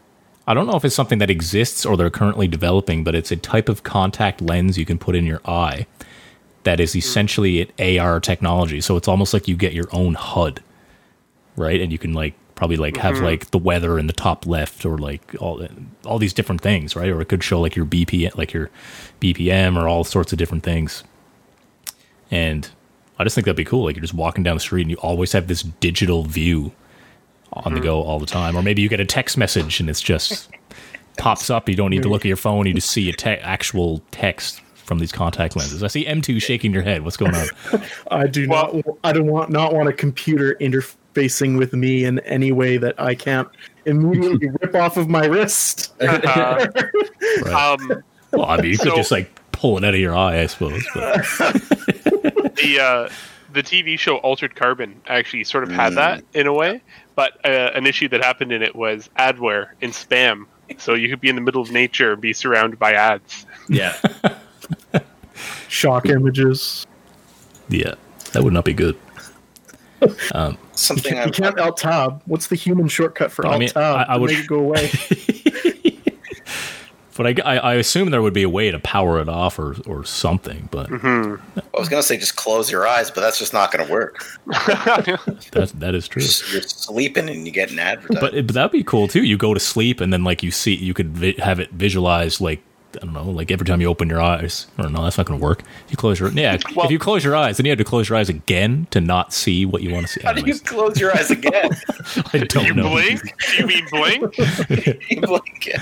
I don't know if it's something that exists or they're currently developing, but it's a type of contact lens you can put in your eye that is essentially AR technology. So it's almost like you get your own HUD, right? And you can like probably like have like the weather in the top left or like all these different things, right? Or it could show like your BPM or all sorts of different things. And I just think that'd be cool. Like, you're just walking down the street and you always have this digital view on the go all the time. Or maybe you get a text message and it's just pops up. You don't need to look at your phone. You just see a actual text from these contact lenses. I see M2 shaking your head. What's going on? I don't want a computer interfacing with me in any way that I can't immediately rip off of my wrist. Right. Well, I mean, you could just like pull it out of your eye, I suppose. But. The TV show Altered Carbon actually sort of had that in a way, but an issue that happened in it was adware and spam. So you could be in the middle of nature and be surrounded by ads. Yeah. Shock images. Yeah, that would not be good. Something you can't alt tab. What's the human shortcut for alt tab? I would make it go away. But I assume there would be a way to power it off or something. But I was going to say just close your eyes, but that's just not going to work. That is true. You're sleeping and you get an advertisement. But that'd be cool too. You go to sleep and then like you see, you could have it visualized like, I don't know, like every time you open your eyes. Or no, that's not going to work. You close your if you close your eyes, then you have to close your eyes again to not see what you want to see. How do you close your eyes again? I don't know. Blink? You mean blink? You blink. Yeah.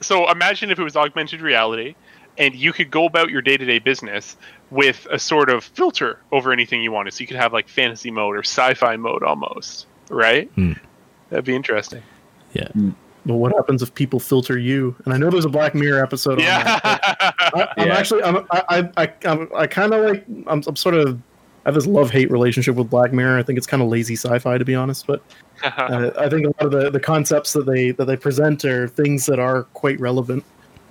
So imagine if it was augmented reality and you could go about your day-to-day business with a sort of filter over anything you wanted. So you could have like fantasy mode or sci-fi mode almost, right? That'd be interesting. Yeah. But what happens if people filter you? And I know there's a Black Mirror episode on that. I have this love-hate relationship with Black Mirror. I think it's kind of lazy sci-fi, to be honest. But I think a lot of the concepts that they present are things that are quite relevant.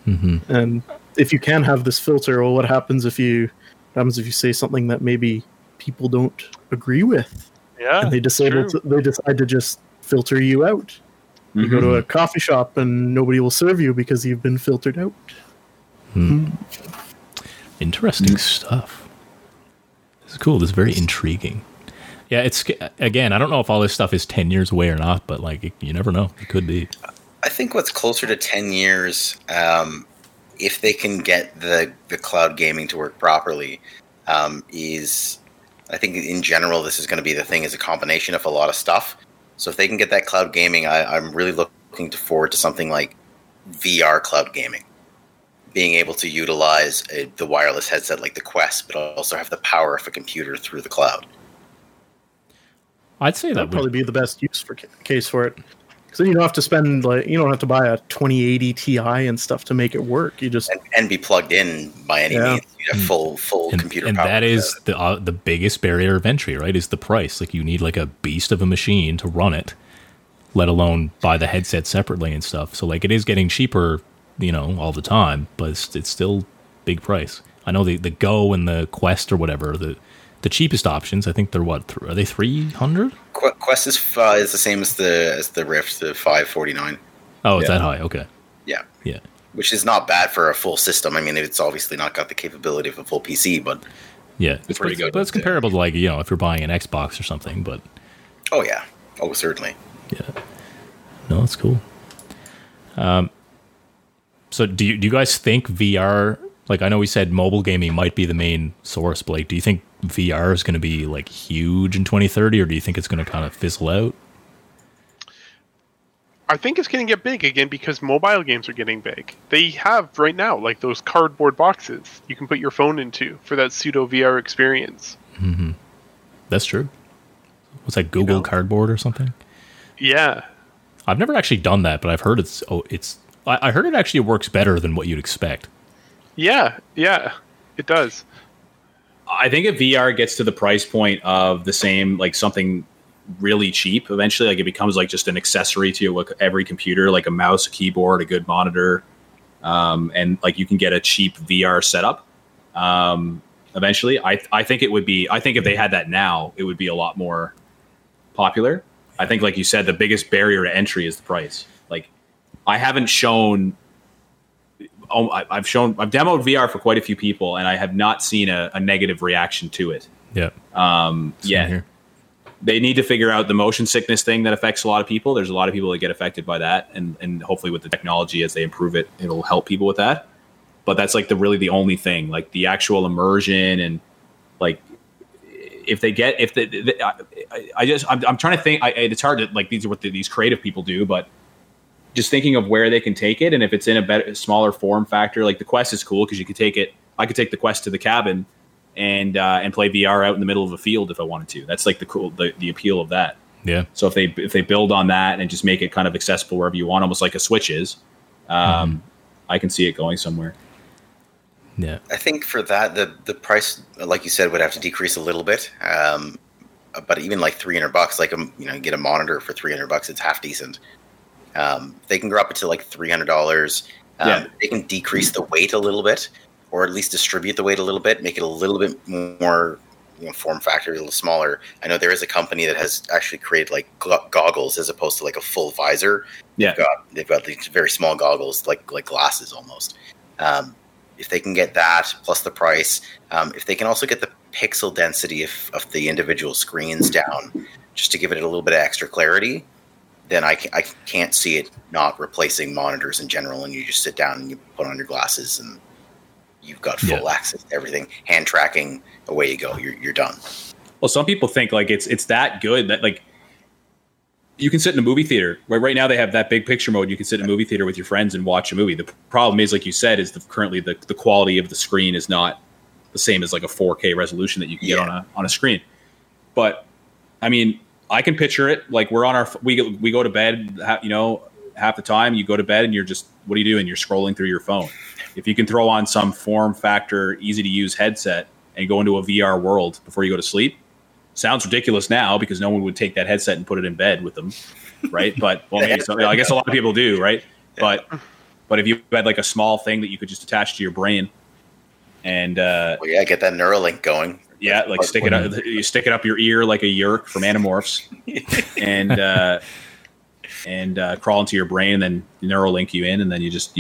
Mm-hmm. And if you can have this filter, well, what happens if you say something that maybe people don't agree with? Yeah, and they decide to just filter you out. Mm-hmm. You go to a coffee shop and nobody will serve you because you've been filtered out. Interesting stuff. It's cool. This is very intriguing. Yeah, it's again, I don't know if all this stuff is 10 years away or not, but like you never know. It could be. I think what's closer to 10 years, if they can get the cloud gaming to work properly, is I think in general this is going to be the thing, is a combination of a lot of stuff. So if they can get that cloud gaming, I'm really looking forward to something like VR cloud gaming. Being able to utilize the wireless headset like the Quest, but also have the power of a computer through the cloud. I'd say that would probably be the best use for case for it, because then you don't have to spend you don't have to buy a 2080 Ti and stuff to make it work. You just and be plugged in by any means. You have full computer power. And that is the biggest barrier of entry, right? Is the price. Like you need like a beast of a machine to run it, let alone buy the headset separately and stuff. So like it is getting cheaper, all the time, but it's still big price. I know the Go and the Quest or whatever, the cheapest options, I think they're are they $300? Quest is the same as the Rift, the $549. Oh, it's that high. Okay. Yeah. Yeah. Which is not bad for a full system. I mean, it's obviously not got the capability of a full PC, but yeah, it's pretty good. But it's comparable to like, if you're buying an Xbox or something, but oh yeah. Oh, certainly. Yeah. No, that's cool. So do you guys think VR, like I know we said mobile gaming might be the main source, but like do you think VR is going to be like huge in 2030 or do you think it's going to kind of fizzle out? I think it's going to get big again because mobile games are getting big. They have right now like those cardboard boxes you can put your phone into for that pseudo VR experience. Mm-hmm. That's true. What's that, Google Cardboard or something? Yeah. I've never actually done that, but I've heard I heard it actually works better than what you'd expect. Yeah, it does. I think if VR gets to the price point of the same, like something really cheap, eventually like it becomes like just an accessory to every computer, like a mouse, a keyboard, a good monitor, and like you can get a cheap VR setup. Eventually, I think it would be. I think if they had that now, it would be a lot more popular. I think, like you said, the biggest barrier to entry is the price. Like, I haven't shown. I've demoed VR for quite a few people, and I have not seen a negative reaction to it. Yeah. They need to figure out the motion sickness thing that affects a lot of people. There's a lot of people that get affected by that, and hopefully with the technology as they improve it, it'll help people with that. But that's like the only thing, like the actual immersion. And like if they get I'm trying to think. It's hard to like, these are what these creative people do, but just thinking of where they can take it. And if it's in a better, smaller form factor, like the Quest is cool because you could take it. I could take the Quest to the cabin and play VR out in the middle of a field if I wanted to. That's like the appeal of that. Yeah. So if they build on that and just make it kind of accessible wherever you want, almost like a Switch is, I can see it going somewhere. Yeah. I think for that, the price, like you said, would have to decrease a little bit. But even like $300, like, you get a monitor for $300, it's half decent. They can go up to like $300. They can decrease the weight a little bit, or at least distribute the weight a little bit, make it a little bit more, form factor, a little smaller. I know there is a company that has actually created like goggles as opposed to like a full visor. Yeah. They've got these very small goggles, like glasses almost. If they can get that plus the price, if they can also get the pixel density of the individual screens down just to give it a little bit of extra clarity, then I can't see it not replacing monitors in general. And you just sit down and you put on your glasses and you've got full access to everything, hand tracking, away you go, you're done. Well, some people think like it's that good that like you can sit in a movie theater where right now they have that big picture mode. You can sit in a movie theater with your friends and watch a movie. The problem is, like you said, is currently the quality of the screen is not the same as like a 4K resolution that you can get on a screen. But I mean, I can picture it. Like we're on we go to bed, half the time you go to bed and you're just, what are you doing? You're scrolling through your phone. If you can throw on some form factor, easy to use headset and go into a VR world before you go to sleep, sounds ridiculous now because no one would take that headset and put it in bed with them, right? But well, maybe some, I guess a lot of people do, right? But if you had like a small thing that you could just attach to your brain and get that Neuralink going. Yeah, like stick it up your ear like a yerk from Animorphs, and crawl into your brain, and then Neuralink you in, and then you just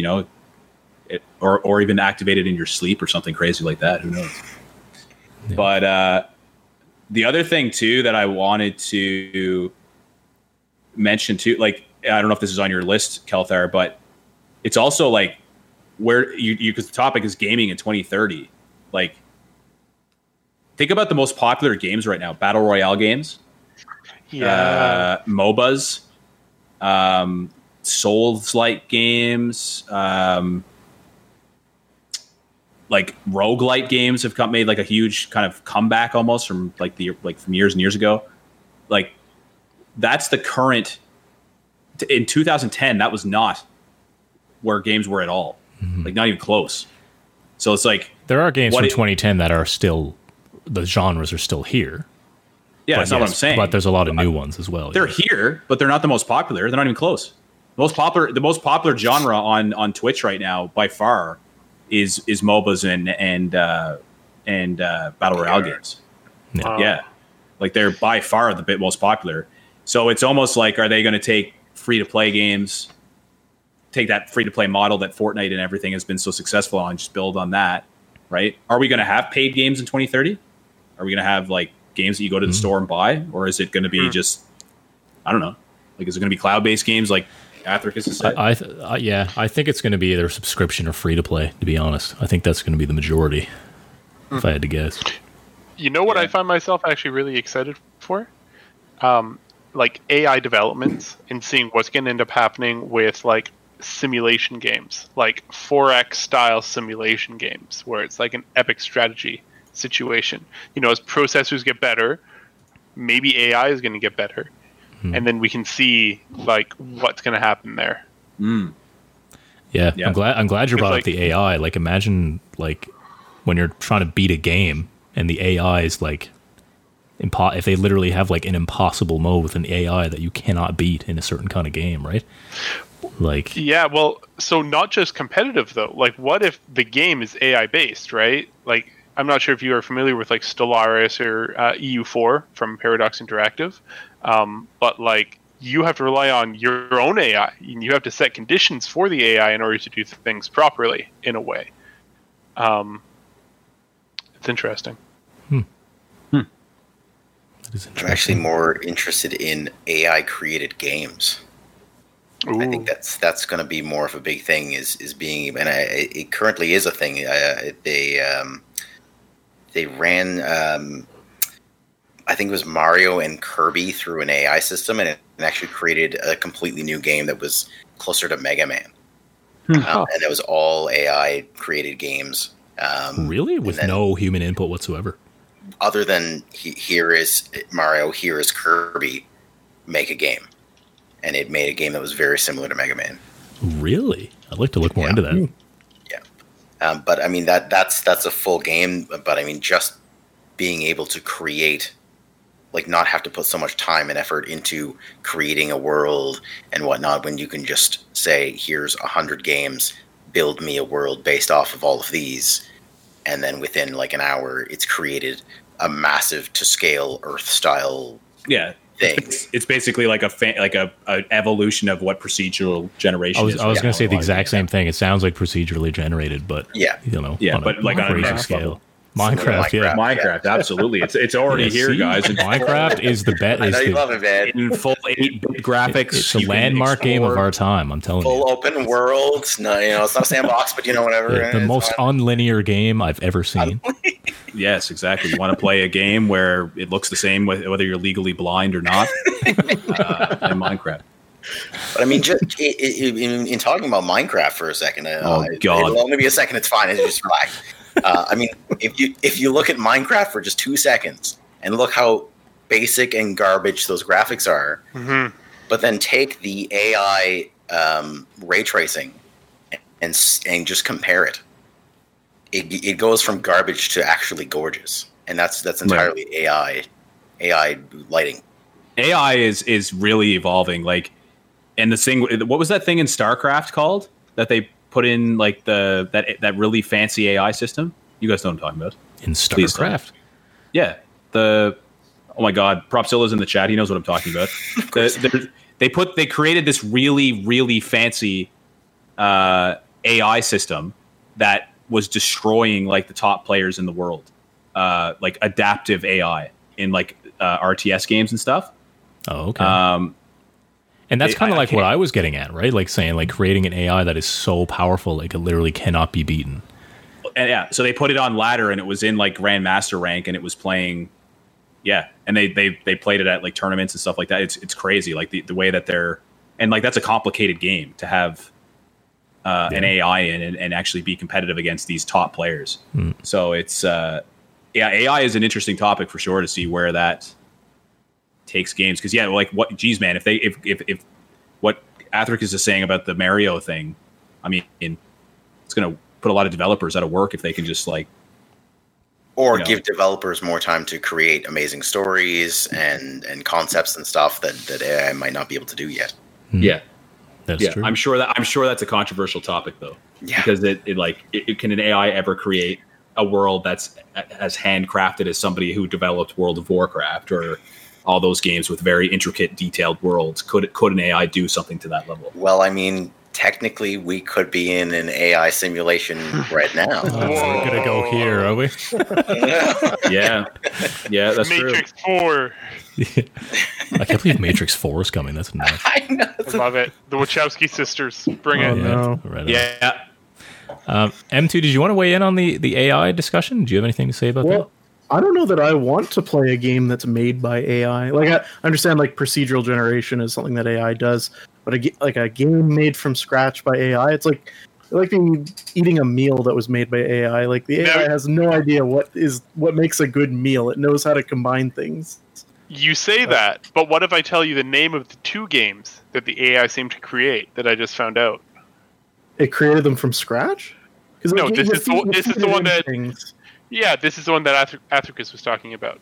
or even activate it in your sleep or something crazy like that. Who knows? Yeah. But the other thing too that I wanted to mention too, like I don't know if this is on your list, Kelthar, but it's also like where you because the topic is gaming in 2030. Like, think about the most popular games right now: battle royale games, MOBAs, Souls-like games, like roguelite games have made like a huge kind of comeback almost from from years and years ago. Like that's the current. In 2010, that was not where games were at all. Mm-hmm. Like not even close. So it's like there are games from 2010 that are still. The genres are still here. Yeah, that's not what I'm saying. But there's a lot of new ones as well. They're here, but they're not the most popular. They're not even close. The most popular genre on Twitch right now by far is MOBAs and battle royale games. Yeah. Wow. Yeah, like they're by far the most popular. So it's almost like, are they going to take free to play games, take that free to play model that Fortnite and everything has been so successful on, just build on that, right? Are we going to have paid games in 2030? Are we going to have like games that you go to the store and buy, or is it going to be just, I don't know, like is it going to be cloud-based games like Athricus and stuff? I think it's going to be either subscription or free-to-play, to be honest. I think that's going to be the majority, if I had to guess. You know what I find myself actually really excited for? Like AI developments and seeing what's going to end up happening with like simulation games, like 4X style simulation games, where it's like an epic strategy situation. As processors get better, maybe AI is going to get better, and then we can see like what's going to happen there. Yeah. I'm glad you brought up the AI. Like, imagine like when you're trying to beat a game and the AI is like if they literally have like an impossible mode with an AI that you cannot beat in a certain kind of game, right? Like, yeah, well, so not just competitive though. Like, what if the game is AI based, right? Like, I'm not sure if you are familiar with like Stellaris or EU4 from Paradox Interactive, but like you have to rely on your own AI, and you have to set conditions for the AI in order to do things properly in a way. It's interesting. That is interesting. I'm actually more interested in AI created games. Ooh. I think that's going to be more of a big thing. Is being, and it currently is a thing. They ran, I think it was Mario and Kirby through an AI system, and it actually created a completely new game that was closer to Mega Man, and it was all AI created games. Really, with no human input whatsoever, other than here is Mario, here is Kirby, make a game. And it made a game that was very similar to Mega Man. Really? I'd like to look more into that. Yeah. But, I mean, that's a full game. But, I mean, just being able to create, like, not have to put so much time and effort into creating a world and whatnot when you can just say, here's 100 games, build me a world based off of all of these. And then within, like, an hour, it's created a massive to-scale Earth-style thing. It's basically like an evolution of what procedural generation is. I was going to say the exact same thing. It sounds like procedurally generated, but but like on a crazy scale. Minecraft, absolutely. It's already here, guys. And Minecraft is the bet. I know you love it, man. In full 8-bit graphics, it's a landmark game of our time. I'm telling you, full open world. No, it's not a sandbox, but whatever. Yeah, the most unlinear game I've ever seen. Yes, exactly. You want to play a game where it looks the same, whether you're legally blind or not, in Minecraft. But I mean, just in talking about Minecraft for a second, it'll only be a second. It's fine. It's just relax. I mean, if you look at Minecraft for just 2 seconds and look how basic and garbage those graphics are, but then take the AI ray tracing and just compare it. It goes from garbage to actually gorgeous, and that's entirely AI lighting. AI is really evolving. Like, and the thing, what was that thing in StarCraft called that they put in, like the that really fancy AI system? You guys know what I'm talking about in StarCraft. Yeah, oh my God, Propzilla's in the chat. He knows what I'm talking about. They created this really really fancy AI system that was destroying like the top players in the world, like adaptive AI in like RTS games and stuff. Oh, okay. And that's kind of like what I was getting at, right? Like saying like creating an AI that is so powerful, like it literally cannot be beaten. And yeah, so they put it on ladder and it was in like Grandmaster rank and it was playing. Yeah. And they played it at like tournaments and stuff like that. It's crazy. Like the way that and like, that's a complicated game to have an AI in and actually be competitive against these top players. So it's AI is an interesting topic for sure to see where that takes games, because like what? Geez, man, if what Athricus is saying about the Mario thing, I mean, it's going to put a lot of developers out of work if they can just like, or give developers more time to create amazing stories and concepts and stuff that AI might not be able to do yet. Yeah. That's true. I'm sure that's a controversial topic though, because it can an AI ever create a world that's as handcrafted as somebody who developed World of Warcraft or all those games with very intricate, detailed worlds? Could an AI do something to that level? Well, I mean, technically, we could be in an AI simulation right now. We're gonna go here, are we? yeah, that's Matrix true. 4. I can't believe Matrix 4 is coming. That's nuts. I know. I love it. The Wachowski sisters, bring it. Yeah. Right M2, did you want to weigh in on the AI discussion? Do you have anything to say about that? I don't know that I want to play a game that's made by AI. Like, I understand like procedural generation is something that AI does, but a game made from scratch by AI, it's like eating a meal that was made by AI. Like the AI has no idea what makes a good meal. It knows how to combine things. You say that, but what if I tell you the name of the two games that the AI seemed to create that I just found out? It created them from scratch? No, this is the one that... Things. Yeah, this is the one that Athricus was talking about.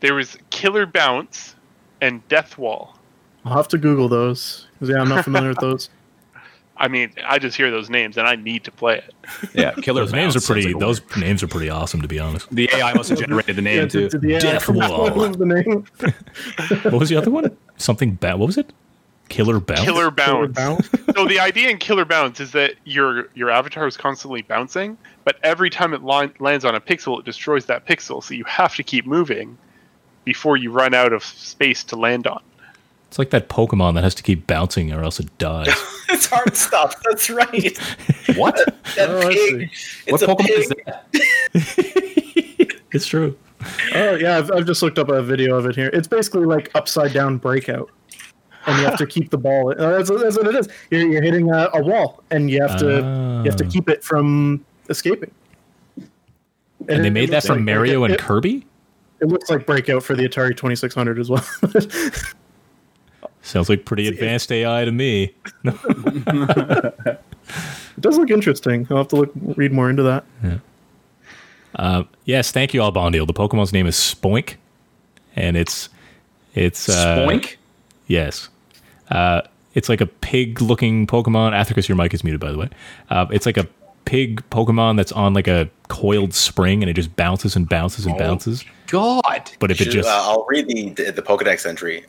There was Killer Bounce and Death Wall. I'll have to Google those, because I'm not familiar with those. I mean, I just hear those names, and I need to play it. Yeah, Killer Bounce. Those names are pretty awesome, to be honest. The AI must have generated the name, too. Death Wall. What was the other one? Something bad. What was it? Killer Bounce. So the idea in Killer Bounce is that your avatar is constantly bouncing, but every time it lands on a pixel, it destroys that pixel. So you have to keep moving before you run out of space to land on. It's like that Pokemon that has to keep bouncing or else it dies. It's hard stuff. That's right. What? That pig. What Pokemon pig. Is that? It's true. Oh, yeah. I've just looked up a video of it here. It's basically like upside down breakout. And you have to keep the ball. That's what it is. You're hitting a wall, and you have to keep it from escaping. And they made that from Mario and Kirby? It looks like Breakout for the Atari 2600 as well. Sounds like pretty advanced AI to me. It does look interesting. I'll have to read more into that. Yeah. Yes, thank you, Albondiel. The Pokemon's name is Spoink, and it's Spoink? Yes. It's like a pig-looking Pokemon. Athricus, your mic is muted, by the way. It's like a pig Pokemon that's on like a coiled spring, and it just bounces and bounces and bounces. God! But if it just... I'll read the Pokedex entry.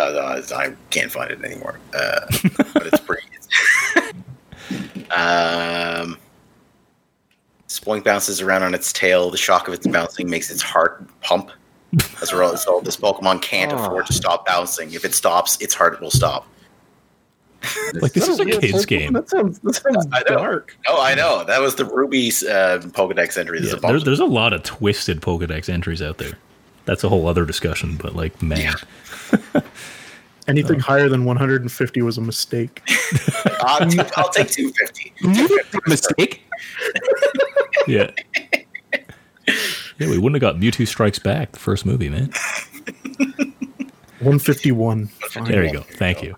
I can't find it anymore. But it's pretty... Spoink bounces around on its tail. The shock of its bouncing makes its heart pump. As a result, this Pokemon can't afford to stop bouncing. If it stops, its heart will stop. Like, this is a kid's game. That sounds dark. Oh, I know. That was the Ruby Pokedex entry. Yeah, there's a lot of twisted Pokedex entries out there. That's a whole other discussion, but, like, man. Yeah. Anything higher than 150 was a mistake. I'll take 250. Mistake? Yeah. Yeah, we wouldn't have got Mewtwo Strikes Back, the first movie, man. 151. There you go. Thank you.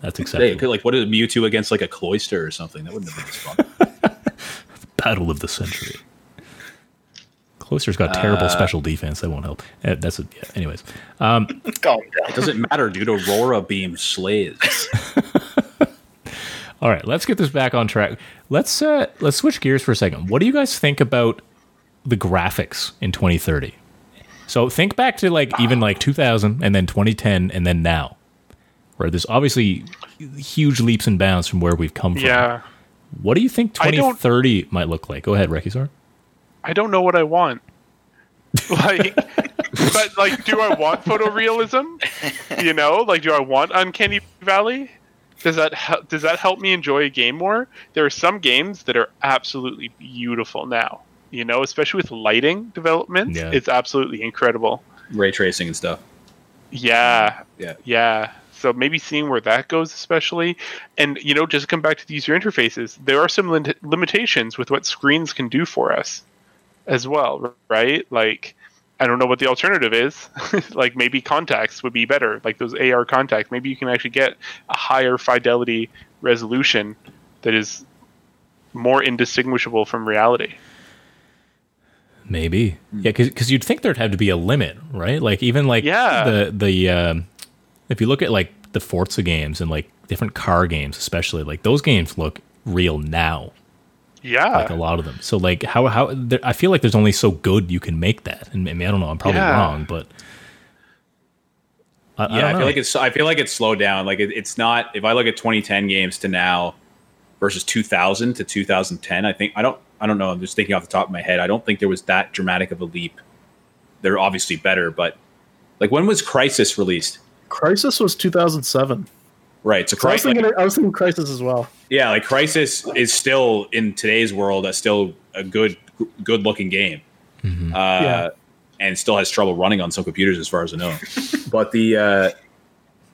That's exciting. Like, what is Mewtwo against like a cloister or something? That wouldn't have been as fun. Battle of the century. Cloister's got terrible special defense. That won't help. Anyways. It doesn't matter, dude. Aurora Beam slays. All right, let's get this back on track. Let's switch gears for a second. What do you guys think about the graphics in 2030? So think back to like even like 2000 and then 2010 and then now, where there's obviously huge leaps and bounds from where we've come from. Yeah. What do you think 2030 might look like? Go ahead, Recusor. I don't know what I want. Like, but like, do I want photorealism? You know, like, do I want Uncanny Valley? Does that help me enjoy a game more? There are some games that are absolutely beautiful now. You know, especially with lighting development, It's absolutely incredible. Ray tracing and stuff. Yeah. So maybe seeing where that goes, especially, and you know, just come back to the user interfaces. There are some limitations with what screens can do for us, as well, right? Like, I don't know what the alternative is. Like, maybe contacts would be better. Like those AR contacts. Maybe you can actually get a higher fidelity resolution that is more indistinguishable from reality. Maybe. Yeah, because you'd think there'd have to be a limit, right? Like, even like if you look at like the Forza games and like different car games, especially, like those games look real now. Yeah, like a lot of them. So like how I feel like there's only so good you can make that, and I don't know. I'm probably wrong, but I feel like it's slowed down. Like it's not. If I look at 2010 games to now versus 2000 to 2010, I don't know. I'm just thinking off the top of my head. I don't think there was that dramatic of a leap. They're obviously better, but like, when was Crysis released? Crysis was 2007. Right. So I was thinking Crysis as well. Yeah, like Crysis is still, in today's world, still a good looking game. Mm-hmm. And still has trouble running on some computers as far as I know. But the...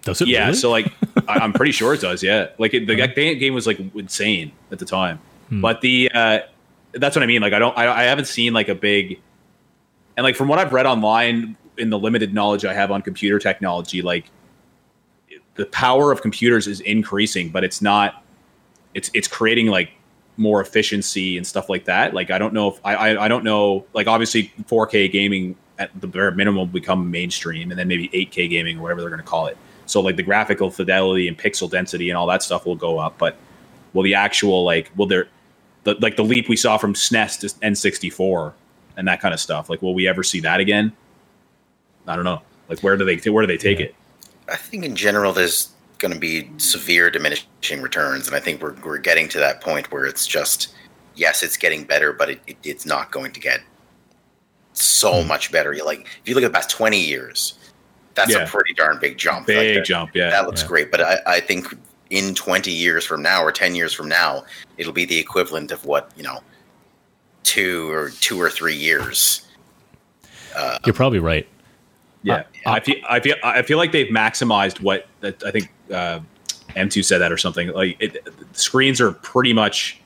does it really? So like, I'm pretty sure it does, yeah. Like that game was like insane at the time. Hmm. But the... that's what I mean. Like, I haven't seen like a big, and like from what I've read online in the limited knowledge I have on computer technology, like the power of computers is increasing, but it's creating like more efficiency and stuff like that. Like, I don't know if I don't know, like obviously 4K gaming at the bare minimum will become mainstream, and then maybe 8K gaming or whatever they're going to call it. So like the graphical fidelity and pixel density and all that stuff will go up, but will the actual, like, the leap we saw from SNES to N64 and that kind of stuff. Like, will we ever see that again? I don't know. Like, where do they take it? I think in general there's going to be severe diminishing returns, and I think we're getting to that point where it's just, yes, it's getting better, but it's not going to get so much better. Like, if you look at the past 20 years, That's a pretty darn big jump. Big jump, yeah. That looks great. But I think in 20 years from now or 10 years from now, it'll be the equivalent of what, you know, two or three years. You're probably right. Yeah. I feel like they've maximized what I think M2 said that or something. Like screens are pretty much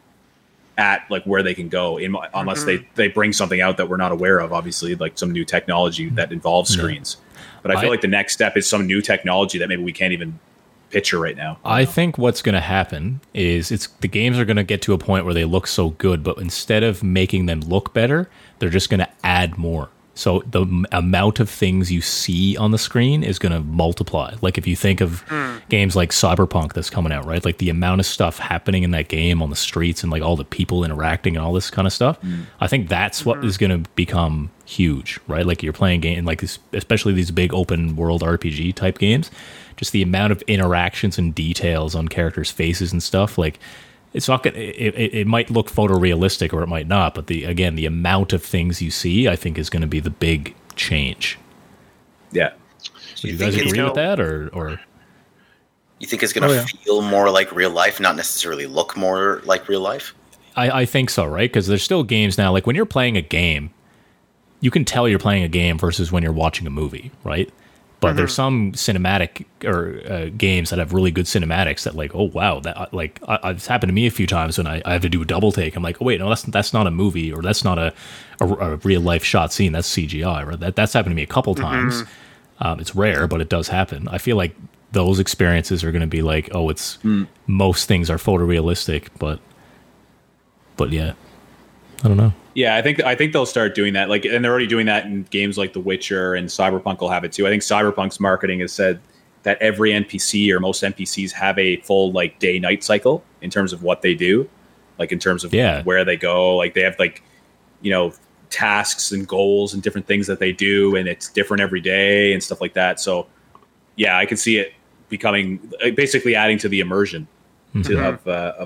at like where they can go in, unless they bring something out that we're not aware of, obviously, like some new technology that involves screens. But I feel like the next step is some new technology that maybe we can't even picture right now. I think what's going to happen is the games are going to get to a point where they look so good, but instead of making them look better, they're just going to add more. So the amount of things you see on the screen is going to multiply. Like if you think of games like Cyberpunk that's coming out, right? Like the amount of stuff happening in that game on the streets and like all the people interacting and all this kind of stuff. I think that's what is going to become huge, right? Like you're playing game, like this, especially these big open world RPG type games, just the amount of interactions and details on characters' faces and stuff, like it's not gonna, it might look photorealistic or it might not, but the amount of things you see, I think, is going to be the big change. Yeah. So you guys agree with that, or you think it's going to feel more like real life, not necessarily look more like real life? I think so, right? Because there's still games now, like when you're playing a game, you can tell you're playing a game versus when you're watching a movie, right? But there's some cinematic or games that have really good cinematics that, like, oh wow, that like it's happened to me a few times when I have to do a double take. I'm like, oh wait, no, that's not a movie, or that's not a real life shot scene. That's CGI. Right? That's happened to me a couple times. It's rare, but it does happen. I feel like those experiences are going to be like, oh, it's most things are photorealistic, but yeah, I don't know. Yeah, I think they'll start doing that. Like, and they're already doing that in games like The Witcher, and Cyberpunk will have it too. I think Cyberpunk's marketing has said that every NPC or most NPCs have a full like day-night cycle in terms of what they do, like in terms of where they go. Like they have like, you know, tasks and goals and different things that they do, and it's different every day and stuff like that. So yeah, I can see it becoming basically adding to the immersion of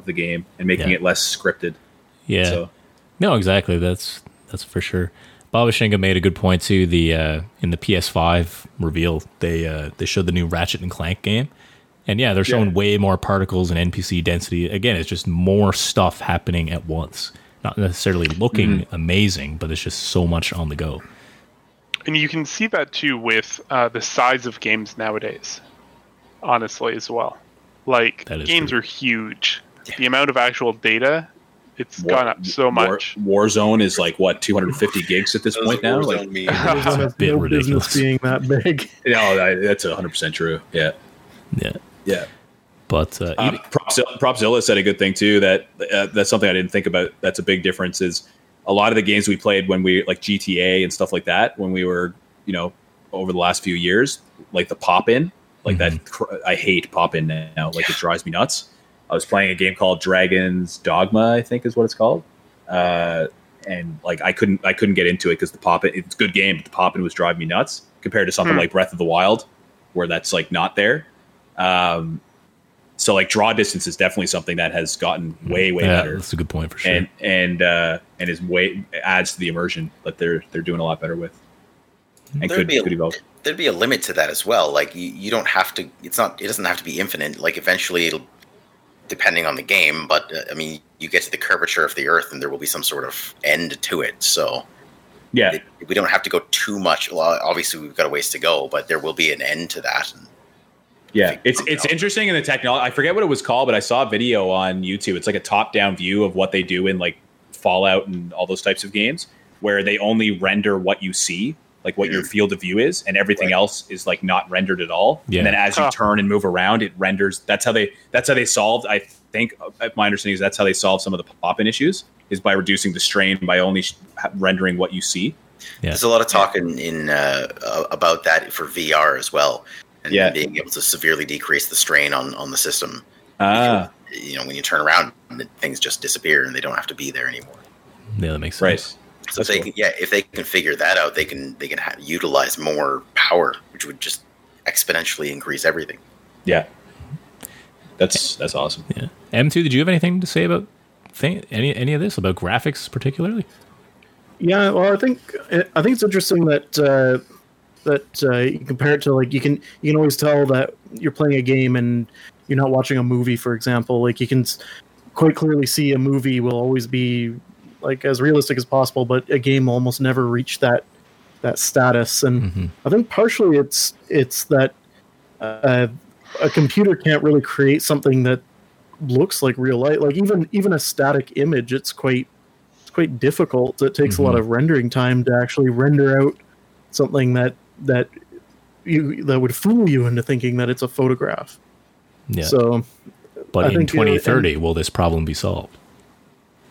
the game and making it less scripted. Yeah. So. No, exactly. That's for sure. Baba Shinga made a good point too. The in the PS5 reveal, they showed the new Ratchet and Clank game, and they're showing way more particles and NPC density. Again, it's just more stuff happening at once. Not necessarily looking amazing, but it's just so much on the go. And you can see that too with the size of games nowadays. Honestly, as well, like games are huge. Yeah. The amount of actual data. It's gone up so much. Warzone is like what 250 gigs at this point now. Like, it's a bit ridiculous being that big. No, that's 100% true. Yeah. But Propzilla said a good thing too. That's something I didn't think about. That's a big difference. Is a lot of the games we played when we like GTA and stuff like that when we were over the last few years, like the pop in like that. I hate pop in now. Like it drives me nuts. I was playing a game called Dragon's Dogma, I think is what it's called, and like I couldn't get into it because the pop-in. It's a good game, but the pop-in was driving me nuts compared to something like Breath of the Wild, where that's like not there. So like draw distance is definitely something that has gotten way better. That's a good point for sure, and is way adds to the immersion that they're doing a lot better with. And could evolve. There'd be a limit to that as well. Like you don't have to. It doesn't have to be infinite. Like eventually it'll. Depending on the game, but I mean, you get to the curvature of the Earth, and there will be some sort of end to it. So, yeah, we don't have to go too much. Well, obviously, we've got a ways to go, but there will be an end to that. And it's interesting in the technology. I forget what it was called, but I saw a video on YouTube. It's like a top-down view of what they do in like Fallout and all those types of games, where they only render what you see, like what your field of view is, and everything else is like not rendered at all. Yeah. And then as you turn and move around, it renders. That's how they solved. I think my understanding is that's how they solved some of the pop-in issues is by reducing the strain by only rendering what you see. Yeah. There's a lot of talk in about that for VR as well, and being able to severely decrease the strain on the system. When you turn around, things just disappear and they don't have to be there anymore. Yeah, that makes sense. Right. So if they can figure that out, they can utilize more power, which would just exponentially increase everything. Yeah, that's awesome. Yeah, M2, did you have anything to say about any of this about graphics particularly? Yeah, well, I think it's interesting that that you compare it to, like, you can always tell that you're playing a game and you're not watching a movie, for example. Like, you can quite clearly see a movie will always be, like, as realistic as possible, but a game will almost never reach that status. And I think partially it's that a computer can't really create something that looks like real life. Like, even a static image, it's quite difficult. It takes a lot of rendering time to actually render out something that would fool you into thinking that it's a photograph. Yeah. So, but in 2030, will this problem be solved?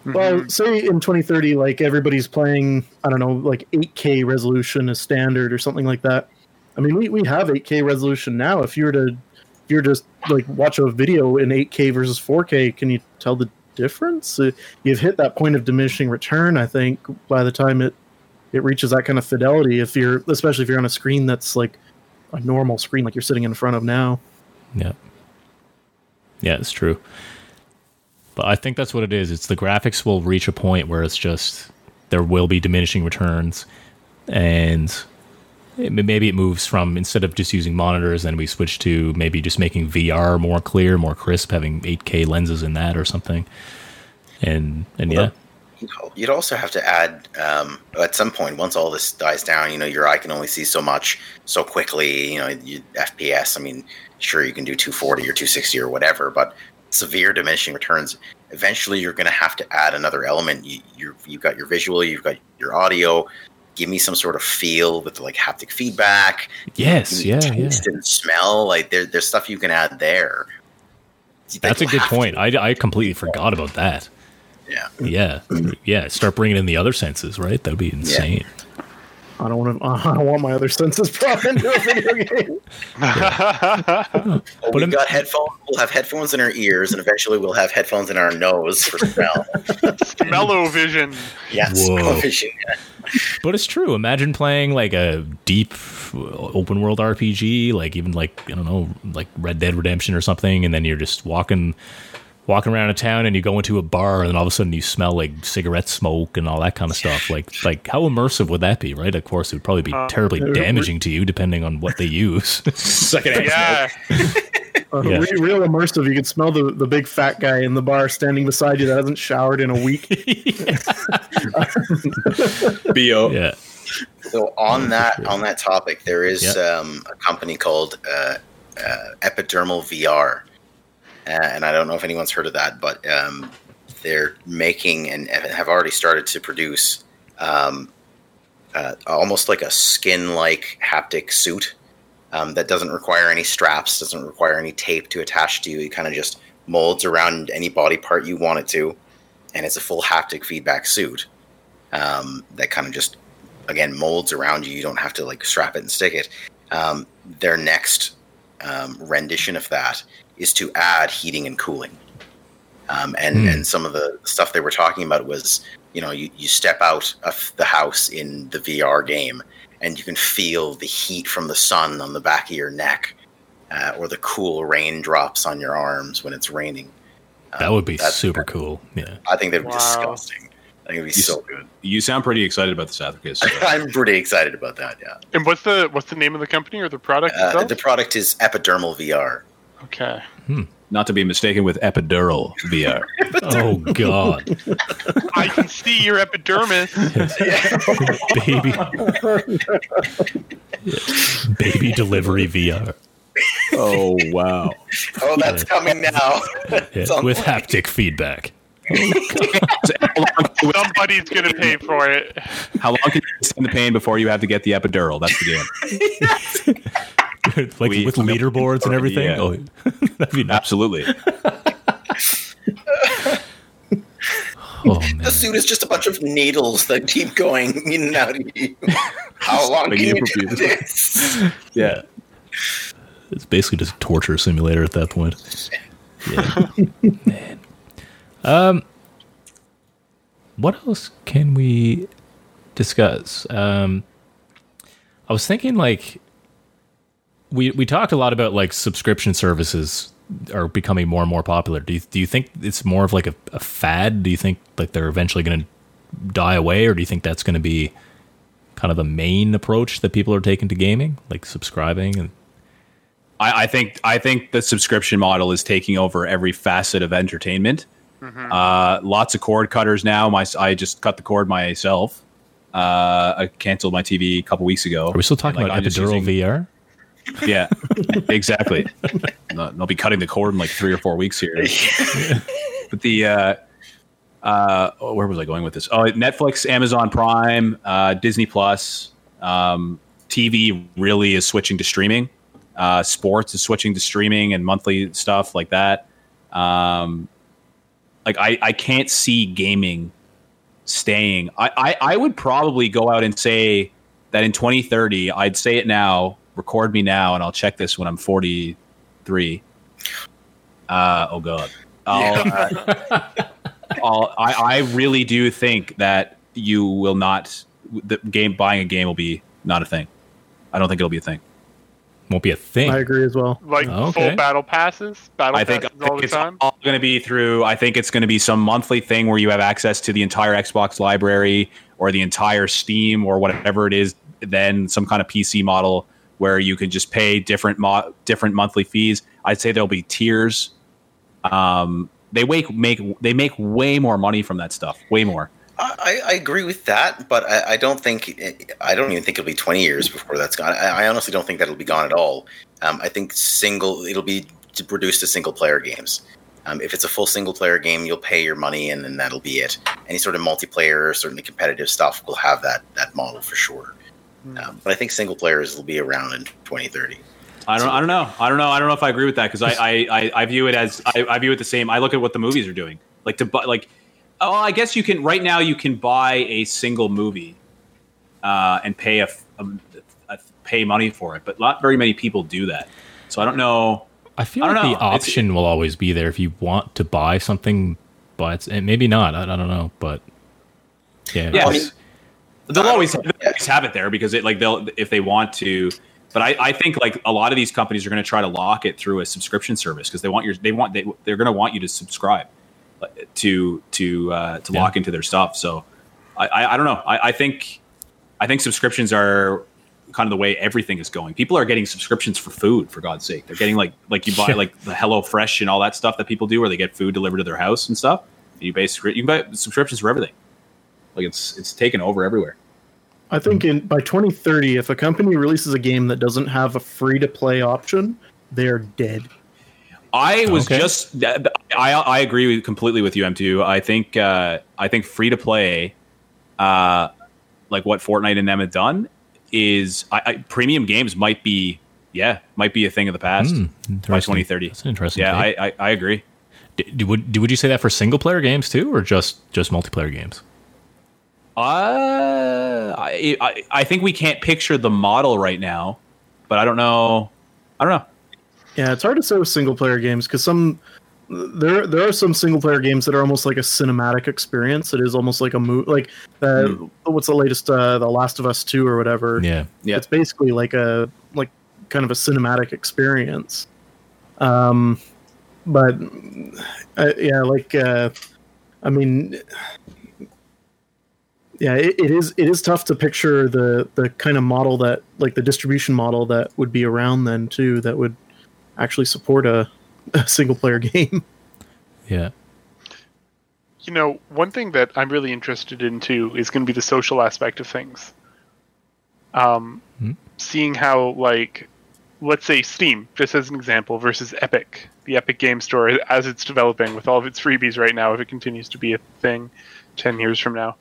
Well, say in 2030, like, everybody's playing, I don't know, like 8K resolution as standard or something like that. I mean, we have 8K resolution now. If you're just, like, watch a video in 8K versus 4K, can you tell the difference? You've hit that point of diminishing return, I think, by the time it reaches that kind of fidelity, especially if you're on a screen that's like a normal screen, like you're sitting in front of now. Yeah. Yeah, it's true. But I think that's what it is. It's the graphics will reach a point where it's just, there will be diminishing returns, and maybe it moves from, instead of just using monitors, then we switch to maybe just making VR more clear, more crisp, having 8K lenses in that or something. And well, yeah, you'd also have to add at some point, once all this dies down, you know, your eye can only see so much so quickly. You know, FPS. I mean, sure, you can do 240 or 260 or whatever, but severe diminishing returns. Eventually, you're going to have to add another element. You've got your visual, you've got your audio. Give me some sort of feel with, like, haptic feedback. Yes, taste and smell. Like, there's stuff you can add there. That's a good point. I completely forgot about that. Yeah. Start bringing in the other senses, right? That'd be insane. Yeah. I don't want my other senses brought into a video game. Well, we've got headphones. We'll have headphones in our ears, and eventually we'll have headphones in our nose for smell. Smell-o-vision. Yes, smell-o-vision. Yeah. But it's true. Imagine playing, like, a deep open world RPG, like, even, like, I don't know, like Red Dead Redemption or something, and then you're just walking around a town, and you go into a bar, and then all of a sudden you smell, like, cigarette smoke and all that kind of stuff. Like how immersive would that be, right? Of course, it would probably be terribly damaging to you, depending on what they use. Secondhand smoke. Yeah. Real immersive. You can smell the big fat guy in the bar standing beside you that hasn't showered in a week. B.O. Yeah. So on that topic, there is a company called Epidermal VR, and I don't know if anyone's heard of that, but they're making and have already started to produce almost like a skin-like haptic suit. That doesn't require any straps, doesn't require any tape to attach to you. It kind of just molds around any body part you want it to, and it's a full haptic feedback suit that kind of just, again, molds around you. You don't have to, like, strap it and stick it. Their next rendition of that is to add heating and cooling. And some of the stuff they were talking about was, you know, you step out of the house in the VR game, and you can feel the heat from the sun on the back of your neck, or the cool raindrops on your arms when it's raining. That would be super cool. Yeah, I think that'd be disgusting. I think it'd be so good. You sound pretty excited about this, Athricus. So. I'm pretty excited about that. Yeah. And what's the name of the company or the product itself? The product is Epidermal VR. Okay. Not to be mistaken with epidural VR. Oh, God. I can see your epidermis. Baby delivery VR. Oh, wow. Oh, that's coming now. With haptic feedback. Somebody's going to pay for it. How long can you stand the pain before you have to get the epidural? That's the game. Like, with leaderboards and everything? Yeah. Oh, that'd be nice. Absolutely. Oh, man. The suit is just a bunch of needles that keep going in and out of you. How long can you do this? Yeah. It's basically just a torture simulator at that point. Yeah. Man. What else can we discuss? I was thinking, like... We talked a lot about, like, subscription services are becoming more and more popular. Do you think it's more of, like, a fad? Do you think, like, they're eventually going to die away, or do you think that's going to be kind of the main approach that people are taking to gaming, like subscribing? And I think the subscription model is taking over every facet of entertainment. Mm-hmm. Lots of cord cutters now. I just cut the cord myself. I canceled my TV a couple weeks ago. Are we still talking about epidural VR? Yeah, exactly. I'll be cutting the cord in like 3 or 4 weeks here. But the where was I going with this? Oh, Netflix, Amazon Prime, Disney Plus. TV really is switching to streaming. Sports is switching to streaming and monthly stuff like that. I can't see gaming staying. I would probably go out and say that in 2030, I'd say it now, record me now, and I'll check this when I'm 43. Oh God. I really do think that you will not, the game, buying a game will be not a thing. I don't think it'll be a thing. Won't be a thing. I agree as well. Like full battle passes? I think all the time? It's all going to be through, I think it's going to be some monthly thing where you have access to the entire Xbox library or the entire Steam or whatever it is, then some kind of PC model where you can just pay different monthly fees. I'd say there'll be tiers. They make way more money from that stuff. Way more. I agree with that, but I don't even think it'll be 20 years before that's gone. I honestly don't think that'll be gone at all. I think it'll be reduced to single player games. If it's a full single player game, you'll pay your money and then that'll be it. Any sort of multiplayer, certainly competitive stuff will have that model for sure. But I think single players will be around in 2030. I don't know. I don't know if I agree with that because I view it as I view it the same. I look at what the movies are doing, Oh, I guess you can. Right now, you can buy a single movie and pay pay money for it, but not very many people do that. So I don't know. I feel like the option will always be there if you want to buy something, but and maybe not. I don't know, but yeah. I mean, they'll always have it there because they'll if they want to. But I think a lot of these companies are going to try to lock it through a subscription service because they're going to want you to subscribe to lock into their stuff. So I don't know. I think subscriptions are kind of the way everything is going. People are getting subscriptions for food, for God's sake. They're getting like you buy like the HelloFresh and all that stuff that people do where they get food delivered to their house and stuff. You can buy subscriptions for everything. Like it's taken over everywhere. I think by 2030, if a company releases a game that doesn't have a free to play option, they're dead. I agree completely with you, M2. I think free to play, like what Fortnite and them have done, is premium games might be a thing of the past by 2030. That's an interesting. Yeah, I agree. Would you say that for single player games too, or just multiplayer games? I think we can't picture the model right now, but I don't know. Yeah, it's hard to say with single-player games because there are some single-player games that are almost like a cinematic experience. It is almost like a movie, like what's the latest, The Last of Us 2 or whatever. Yeah, it's basically like a kind of a cinematic experience. It is tough to picture the kind of model that the distribution model that would be around then too that would actually support a single player game. Yeah. You know, one thing that I'm really interested in too is going to be the social aspect of things. Seeing how, let's say Steam, just as an example, versus Epic, the Epic Game Store, as it's developing with all of its freebies right now, if it continues to be a thing 10 years from now.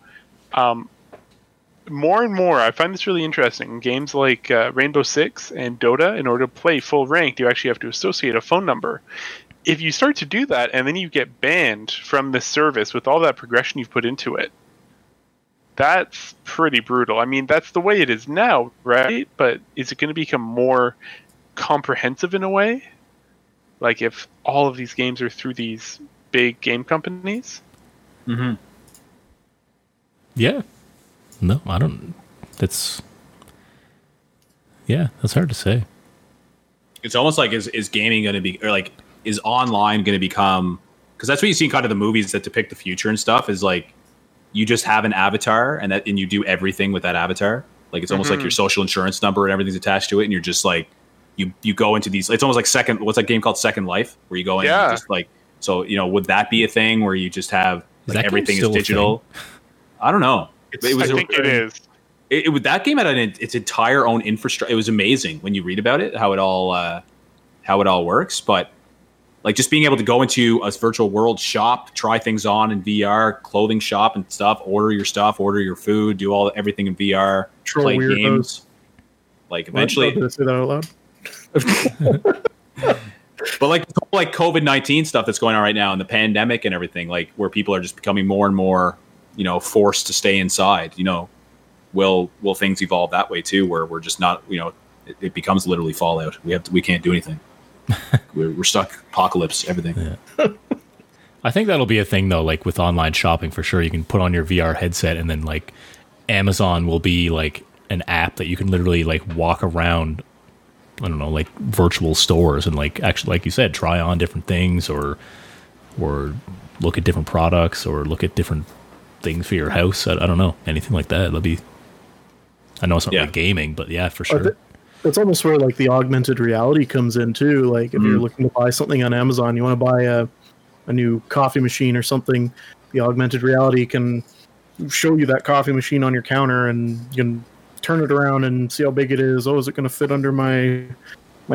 More and more, I find this really interesting. Games like Rainbow Six and Dota, in order to play full ranked, you actually have to associate a phone number. If you start to do that, and then you get banned from the service with all that progression you've put into it, that's pretty brutal. I mean, that's the way it is now, right? But is it going to become more comprehensive in a way? Like if all of these games are through these big game companies? Mm-hmm. Yeah. No, I don't. That's hard to say. It's almost like is gaming going to be, or is online going to become? Because that's what you see in kind of the movies that depict the future and stuff. Is you just have an avatar and you do everything with that avatar. Like it's almost like your social insurance number and everything's attached to it, and you're just like you go into these. It's almost like second. What's that game called? Second Life, where you go in and you just like. So you know, would that be a thing where you just have like everything is digital? I don't know. I think it is. That game had its entire own infrastructure. It was amazing when you read about it, how it all works. But like just being able to go into a virtual world shop, try things on in VR, clothing shop and stuff, order your food, do everything in VR, play games. Like eventually, did I say that out loud? But like the whole like COVID-19 stuff that's going on right now and the pandemic and everything, like where people are just becoming more and more, you know, forced to stay inside. You know, will things evolve that way too, where we're just not, you know, it becomes literally Fallout. We can't do anything. We're stuck. Apocalypse. Everything. Yeah. I think that'll be a thing though. Like with online shopping for sure, you can put on your VR headset and then like Amazon will be like an app that you can literally like walk around. I don't know, like virtual stores and like actually, like you said, try on different things or look at different products or look at different things for your house. I don't know, anything like that. That'll be. I know it's not really gaming, but yeah, for sure. That's almost where like the augmented reality comes in too. Like if you're looking to buy something on Amazon, you want to buy a new coffee machine or something. The augmented reality can show you that coffee machine on your counter, and you can turn it around and see how big it is. Oh, is it going to fit under my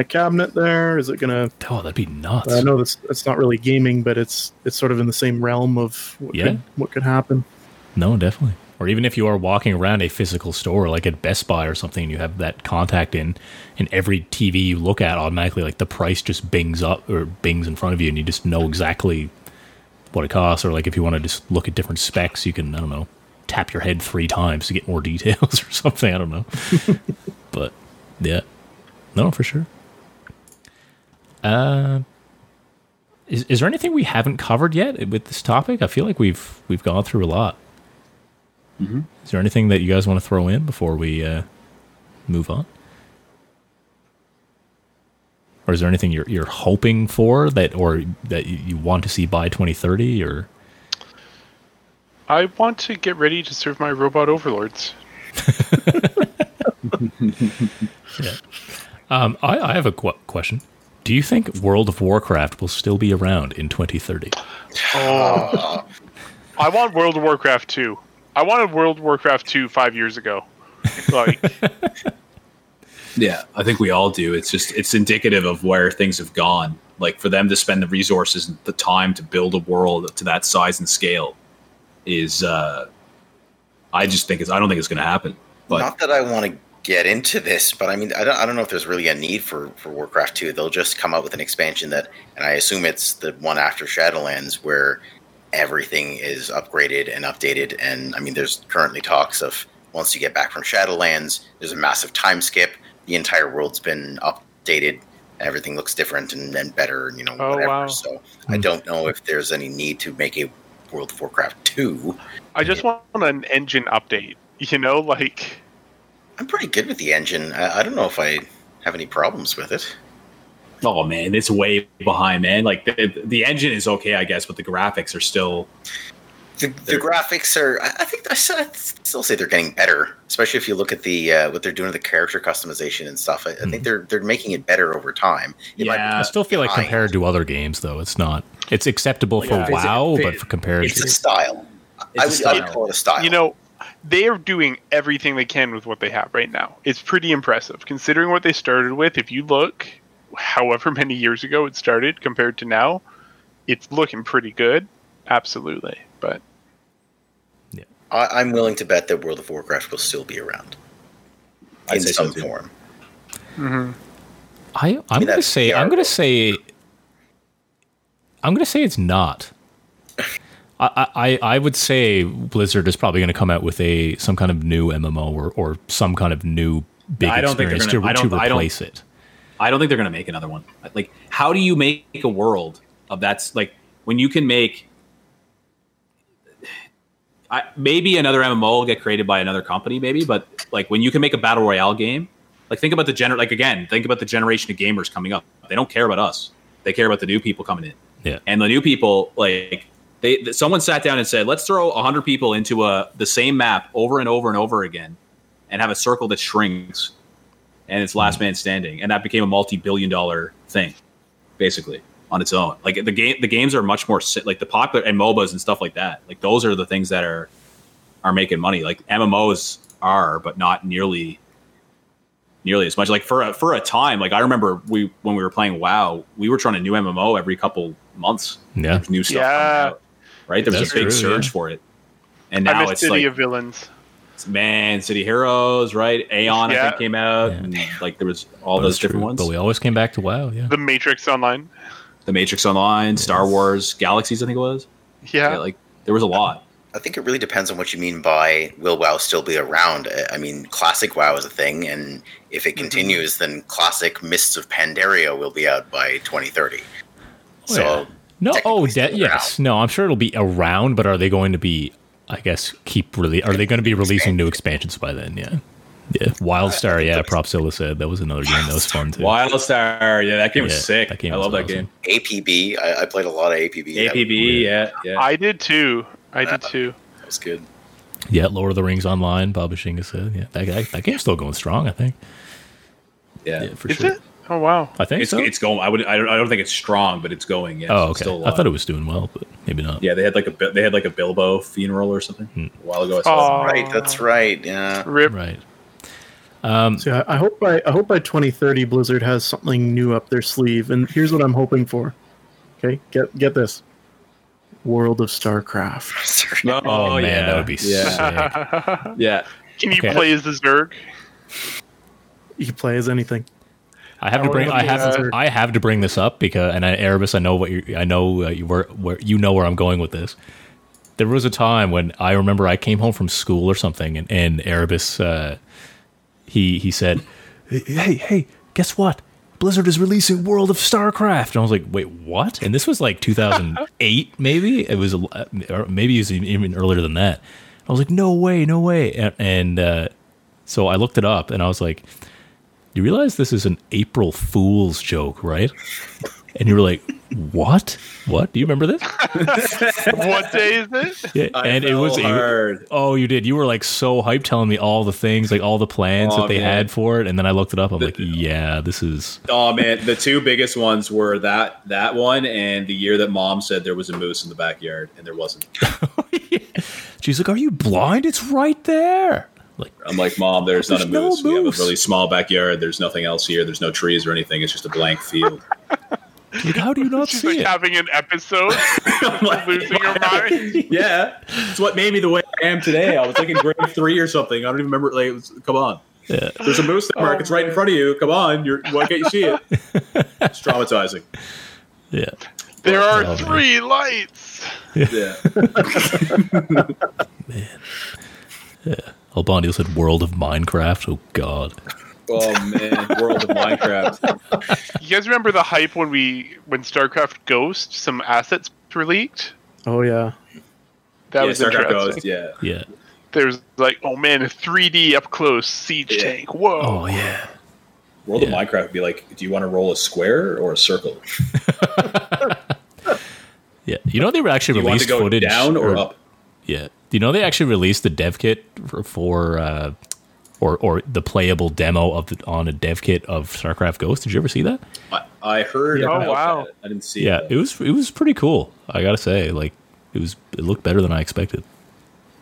cabinet there? Is it going to... Oh, that'd be nuts. I know that's not really gaming, but it's sort of in the same realm of what could happen. No, definitely. Or even if you are walking around a physical store, like at Best Buy or something, and you have that contact in, and every TV you look at automatically, like the price just bings up or bings in front of you, and you just know exactly what it costs. Or like if you want to just look at different specs, you can, I don't know, tap your head 3 times to get more details or something. I don't know. But yeah, no, for sure. Is there anything we haven't covered yet with this topic? I feel like we've gone through a lot. Mm-hmm. Is there anything that you guys want to throw in before we move on? Or is there anything you're hoping for that you want to see by 2030 or? I want to get ready to serve my robot overlords. Yeah. I have a question. Do you think World of Warcraft will still be around in 2030? I want World of Warcraft 2. I wanted World of Warcraft 2 5 years ago. Like, yeah, I think we all do. It's just indicative of where things have gone. Like for them to spend the resources and the time to build a world to that size and scale. I don't think it's going to happen. But not that I want to get into this, but I mean, I don't know if there's really a need for Warcraft 2. They'll just come out with an expansion that, and I assume it's the one after Shadowlands, where everything is upgraded and updated. And I mean, there's currently talks of once you get back from Shadowlands, there's a massive time skip. The entire world's been updated. Everything looks different and better, and, you know, whatever. Wow. So I don't know if there's any need to make a World of Warcraft 2. I just want an engine update. You know, like... I'm pretty good with the engine. I don't know if I have any problems with it. Oh, man, it's way behind, man. Like, the engine is okay, I guess, but the graphics are still... The graphics are... I think I still say they're getting better, especially if you look at the what they're doing with the character customization and stuff. I think they're making it better over time. I still feel like compared to other games, though, it's not... It's acceptable for WoW, but for comparison... It's a style. I would call it a style. You know, they are doing everything they can with what they have right now. It's pretty impressive. Considering what they started with, if you look however many years ago it started compared to now, it's looking pretty good. Absolutely. But yeah, I'm willing to bet that World of Warcraft will still be around in some form. Mm-hmm. I'm going to say it's not. I would say Blizzard is probably going to come out with some kind of new MMO or some kind of new big experience to replace it. I don't think they're going to make another one. Like, how do you make a world of that's like when you can make? Maybe another MMO will get created by another company, maybe, but like when you can make a battle royale game, like think about the generation of gamers coming up. They don't care about us. They care about the new people coming in. Yeah. And the new people, like someone sat down and said, let's throw 100 people into the same map over and over and over again. and have a circle that shrinks, and it's last man standing, and that became a multi-billion-dollar thing, basically on its own. Like the games are much more like the popular and MOBAs and stuff like that. Like those are the things that are making money. Like MMOs are, but not nearly as much. Like for a time, like I remember when we were playing WoW, we were trying a new MMO every couple months. Yeah, there's new stuff coming out, right? There was a big surge for it, and now it's City of Villains. Man, City Heroes, right? Aeon, I think, came out. Yeah. And, like, there was all those different ones. But we always came back to WoW, yeah. The Matrix Online, yes. Star Wars, Galaxies, I think it was. Yeah. Like, there was a lot. I think it really depends on what you mean by will WoW still be around. I mean, classic WoW is a thing, and if it continues, then classic Mists of Pandaria will be out by 2030. Oh, so, yeah. Yes. No, I'm sure it'll be around, but are they going to be... I guess are they going to be releasing new expansions by then? Yeah. Wildstar, yeah. Propzilla said that was another game that was fun too. Wildstar, yeah, that game was sick. I love that game. APB, I played a lot of APB. APB, yeah. I did too. That was good. Yeah, Lord of the Rings Online. Baba Shinga said, yeah, that game's still going strong. I think. Yeah for sure. Is it? Oh wow, I think it's going. I don't think it's strong, but it's going. Yeah, oh, okay. It's still, I thought it was doing well, but maybe not. Yeah, they had like a Bilbo funeral or something a while ago. Right, that's right. Yeah, rip. Right. So I hope by 2030 Blizzard has something new up their sleeve, and here's what I'm hoping for. Okay, get this. World of StarCraft. Oh man, yeah, that would be sick. Yeah. Can you play as the Zerg? You can play as anything. I have to bring this up because, and Erebus, I know where I'm going with this. There was a time when I remember I came home from school or something, and Erebus, he said, "Hey, guess what? Blizzard is releasing World of StarCraft." And I was like, "Wait, what?" And this was like 2008, maybe it was even earlier than that. I was like, "No way!" And so I looked it up, and I was like, "You realize this is an April Fool's joke, right?" And you were like, "What? What? Do you remember this? What day is this?" Yeah, and it was hard. Oh, you did. You were like so hyped, telling me all the things, like all the plans that they had for it. And then I looked it up. I'm like, "Yeah, this is." Oh man, the two biggest ones were that one and the year that Mom said there was a moose in the backyard, and there wasn't. Yeah. She's like, "Are you blind? It's right there." Like, I'm like, "Mom, there's not a moose. We have a really small backyard. There's nothing else here. There's no trees or anything. It's just a blank field." Like, how do you not see it? Having an episode, like, losing your mind. Yeah, it's what made me the way I am today. I was like in grade 3 or something. I don't even remember. Like, come on, yeah. There's a moose there, Mark. It's right in front of you. Come on, why can't you see it? It's traumatizing. Yeah, there are three lights. Yeah. Man. Yeah. Albondio said World of Minecraft. Oh, God. Oh, man. World of Minecraft. You guys remember the hype when StarCraft Ghost, some assets were leaked? Oh, yeah. That was StarCraft Ghost, yeah. There's like, oh, man, a 3D up close siege tank. Whoa. Oh, yeah. World of Minecraft would be like, do you want to roll a square or a circle? Yeah. You know, they were actually released footage. Do you want to go down or up? Yeah. Do you know they actually released the dev kit for the playable demo on a dev kit of StarCraft Ghost? Did you ever see that? I heard. Yeah. Oh wow! I didn't see. Yeah, it was pretty cool. I gotta say, like it looked better than I expected.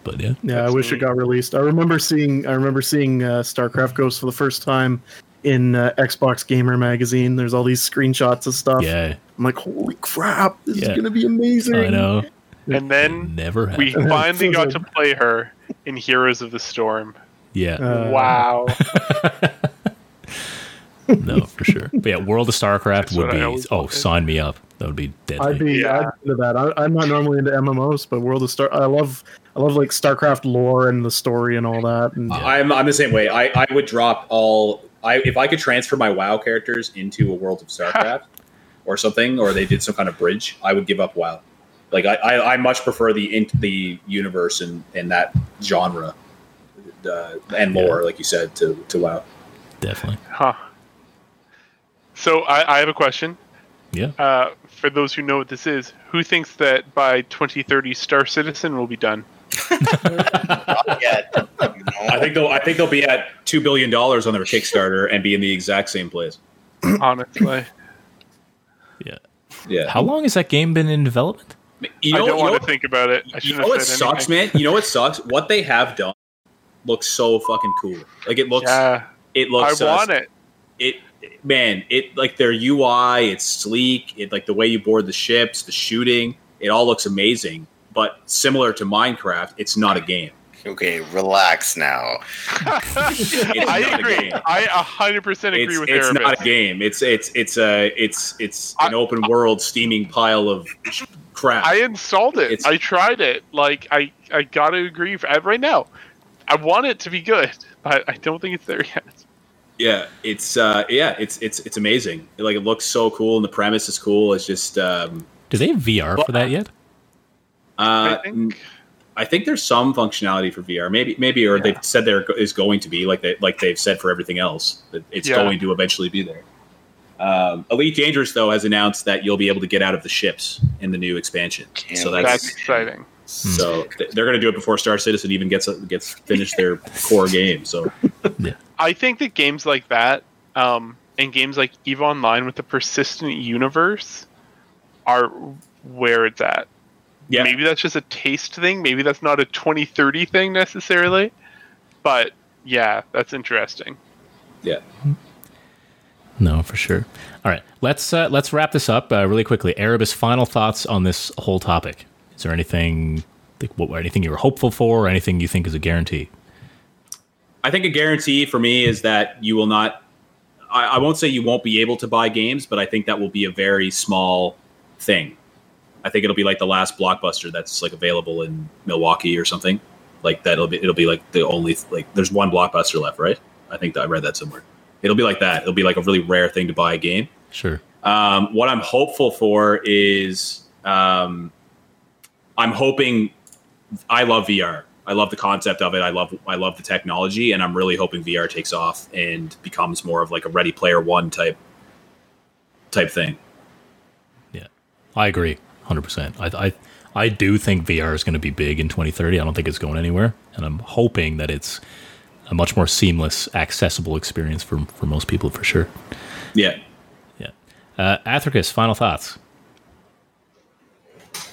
But yeah. Yeah, I wish it got released. I remember seeing StarCraft Ghost for the first time in Xbox Gamer magazine. There's all these screenshots of stuff. Yeah. I'm like, holy crap! This is gonna be amazing. I know. And then we finally got to play her in Heroes of the Storm. Yeah. Wow. No, for sure. But yeah, World of StarCraft would be... Oh, sign me up. That would be deadly. I'd be into that. I'm not normally into MMOs, but World of Star... I love like StarCraft lore and the story and all that. And, I'm the same way. I would drop all... if I could transfer my WoW characters into a World of StarCraft or something, or they did some kind of bridge, I would give up WoW. Like I much prefer the universe and that genre and more, like you said, to WoW. Definitely. Huh. So I have a question. Yeah. For those who know what this is, who thinks that by 2030 Star Citizen will be done? I think they'll be at $2 billion on their Kickstarter and be in the exact same place. Honestly, yeah. How long has that game been in development? I don't want to think about it. You know what sucks, man? You know what sucks? What they have done looks so fucking cool. Like it looks, I want it. It, their UI. It's sleek. It like the way you board the ships, the shooting. It all looks amazing. But similar to Minecraft, it's not a game. Okay, relax now. I agree. I 100% agree with Erebus. It's not a game. It's an open world steaming pile of crap. I installed it. I tried it. Like I gotta agree right now. I want it to be good, but I don't think it's there yet. Yeah, it's amazing. Like it looks so cool, and the premise is cool. It's just. Do they have VR for that yet? I think there's some functionality for VR. Maybe they've said there is going to be, like they've said for everything else, that it's going to eventually be there. Elite Dangerous though has announced that you'll be able to get out of the ships in the new expansion. Damn, so that's exciting. So they're going to do it before Star Citizen even gets finished their core game. So yeah. I think that games like that, and games like EVE Online with the persistent universe, are where it's at. Yeah. Maybe that's just a taste thing. Maybe that's not a 2030 thing necessarily. But, yeah, that's interesting. Yeah. No, for sure. All right. Let's wrap this up really quickly. Erebus, final thoughts on this whole topic. Is there anything anything you were hopeful for or anything you think is a guarantee? I think a guarantee for me is that you will not... I won't say you won't be able to buy games, but I think that will be a very small thing. I think it'll be like the last Blockbuster that's like available in Milwaukee or something like that. It'll be like the only, like there's one Blockbuster left, right? I think that I read that somewhere. It'll be like that. It'll be like a really rare thing to buy a game. Sure. What I'm hopeful for is, I'm hoping, I love VR. I love the concept of it. I love the technology, and I'm really hoping VR takes off and becomes more of like a Ready Player One type thing. Yeah, I agree. 100%. I do think VR is going to be big in 2030. I don't think it's going anywhere, and I'm hoping that it's a much more seamless, accessible experience for most people, for sure. Yeah. Athricus, final thoughts.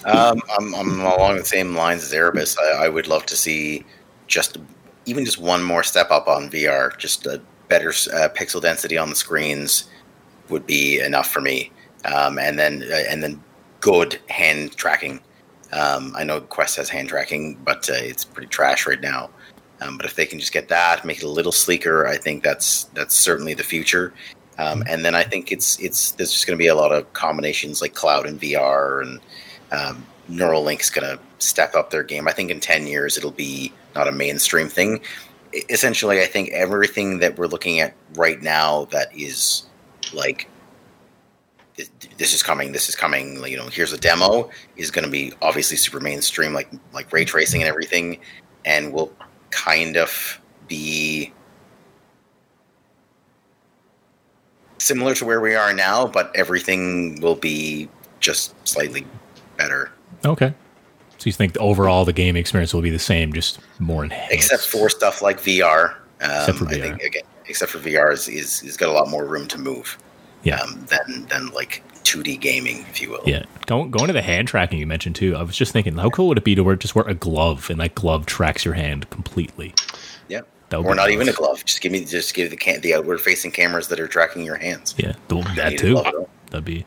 I'm along the same lines as Erebus. I would love to see just one more step up on VR. Just a better pixel density on the screens would be enough for me, and then. Good hand tracking. I know Quest has hand tracking, but it's pretty trash right now. But if they can just get that, make it a little sleeker, I think that's certainly the future. And then I think there's just going to be a lot of combinations like cloud and VR, and Neuralink's going to step up their game. I think in 10 years it'll be not a mainstream thing. Essentially, I think everything that we're looking at right now that is like, this is coming, you know, here's a demo, is going to be obviously super mainstream, like ray tracing and everything, and will kind of be similar to where we are now, but everything will be just slightly better. Okay. So you think overall the game experience will be the same, just more enhanced? Except for stuff like VR. I think, again, except for VR is got a lot more room to move. Yeah. Than like 2D gaming, if you will. Yeah. Going to the hand tracking you mentioned too. I was just thinking, how cool would it be to wear a glove, and that glove tracks your hand completely? Yeah. Or not even a glove. Just give the outward facing cameras that are tracking your hands. Yeah. That too. That'd be.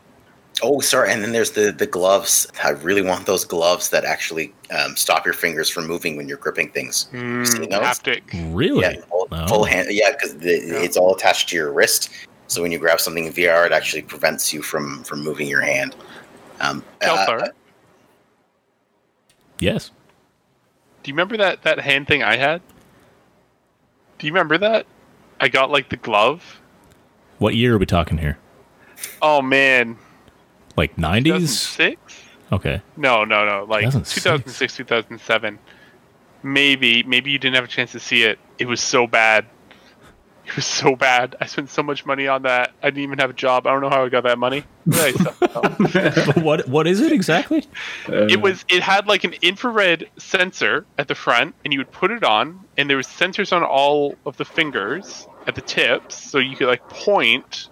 Oh, sorry. And then there's the gloves. I really want those gloves that actually stop your fingers from moving when you're gripping things. Haptic. Really? Yeah. Full hand. Yeah, because it's all attached to your wrist. So when you grab something in VR, it actually prevents you from moving your hand. Kelthar. Yes. Do you remember that hand thing I had? Do you remember that? I got like the glove. What year are we talking here? Oh man. Like 90s? 2006? Okay. No. Like 2006, 2007. Maybe you didn't have a chance to see it. It was so bad. It was so bad. I spent so much money on that. I didn't even have a job. I don't know how I got that money. Really, what is it exactly? It had like an infrared sensor at the front, and you would put it on, and there was sensors on all of the fingers at the tips, so you could like point,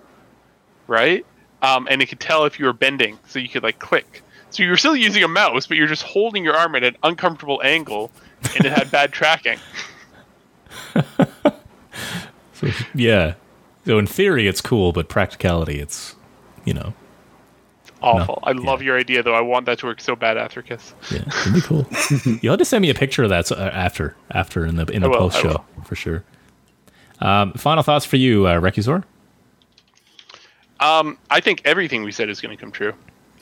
right? And it could tell if you were bending, so you could like click. So you were still using a mouse, but you're just holding your arm at an uncomfortable angle, and it had bad tracking. So, yeah. So in theory, it's cool, but practicality, it's, you know. It's awful. I love your idea, though. I want that to work so bad, Athricus. Yeah, it'd be cool. You'll have to send me a picture of that after in the post show, for sure. Final thoughts for you, Recusor? I think everything we said is going to come true.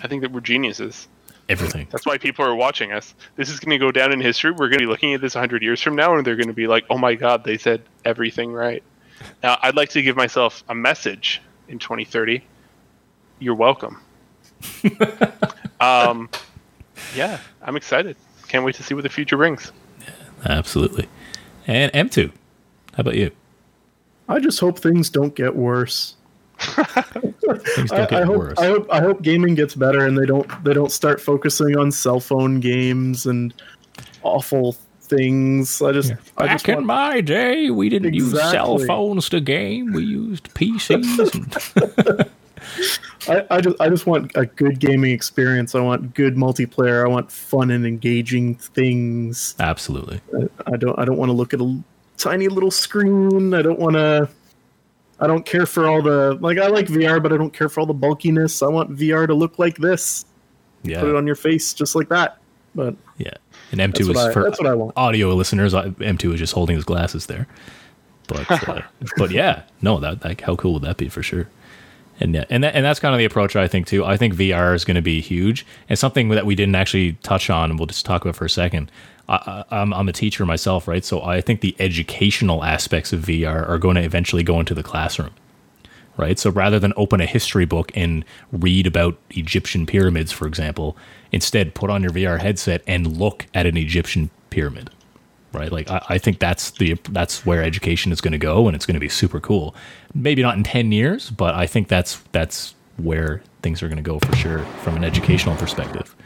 I think that we're geniuses. Everything. That's why people are watching us. This is going to go down in history. We're going to be looking at this 100 years from now, and they're going to be like, oh my God, they said everything right. Now, I'd like to give myself a message in 2030. You're welcome. Yeah, I'm excited. Can't wait to see what the future brings. Yeah, absolutely. And M2, how about you? I just hope things don't get worse. I hope gaming gets better, and they don't start focusing on cell phone games and awful things. Back in my day, we didn't use cell phones to game. We used PCs. And I just want a good gaming experience. I want good multiplayer. I want fun and engaging things. Absolutely. I don't want to look at a tiny little screen. I don't care for all the... Like, I like VR, but I don't care for all the bulkiness. I want VR to look like this. Yeah. Put it on your face just like that. But yeah. And M2 is for audio listeners. M2 is just holding his glasses there. But but yeah. No, that like how cool would that be for sure? And yeah, and that's kind of the approach I think too. I think VR is going to be huge. And something that we didn't actually touch on, and we'll just talk about for a second. I'm a teacher myself, right? So I think the educational aspects of VR are going to eventually go into the classroom, right? So rather than open a history book and read about Egyptian pyramids, for example, instead put on your VR headset and look at an Egyptian pyramid, right? Like I think that's where education is going to go, and it's going to be super cool. Maybe not in 10 years, but I think that's where things are going to go for sure from an educational perspective.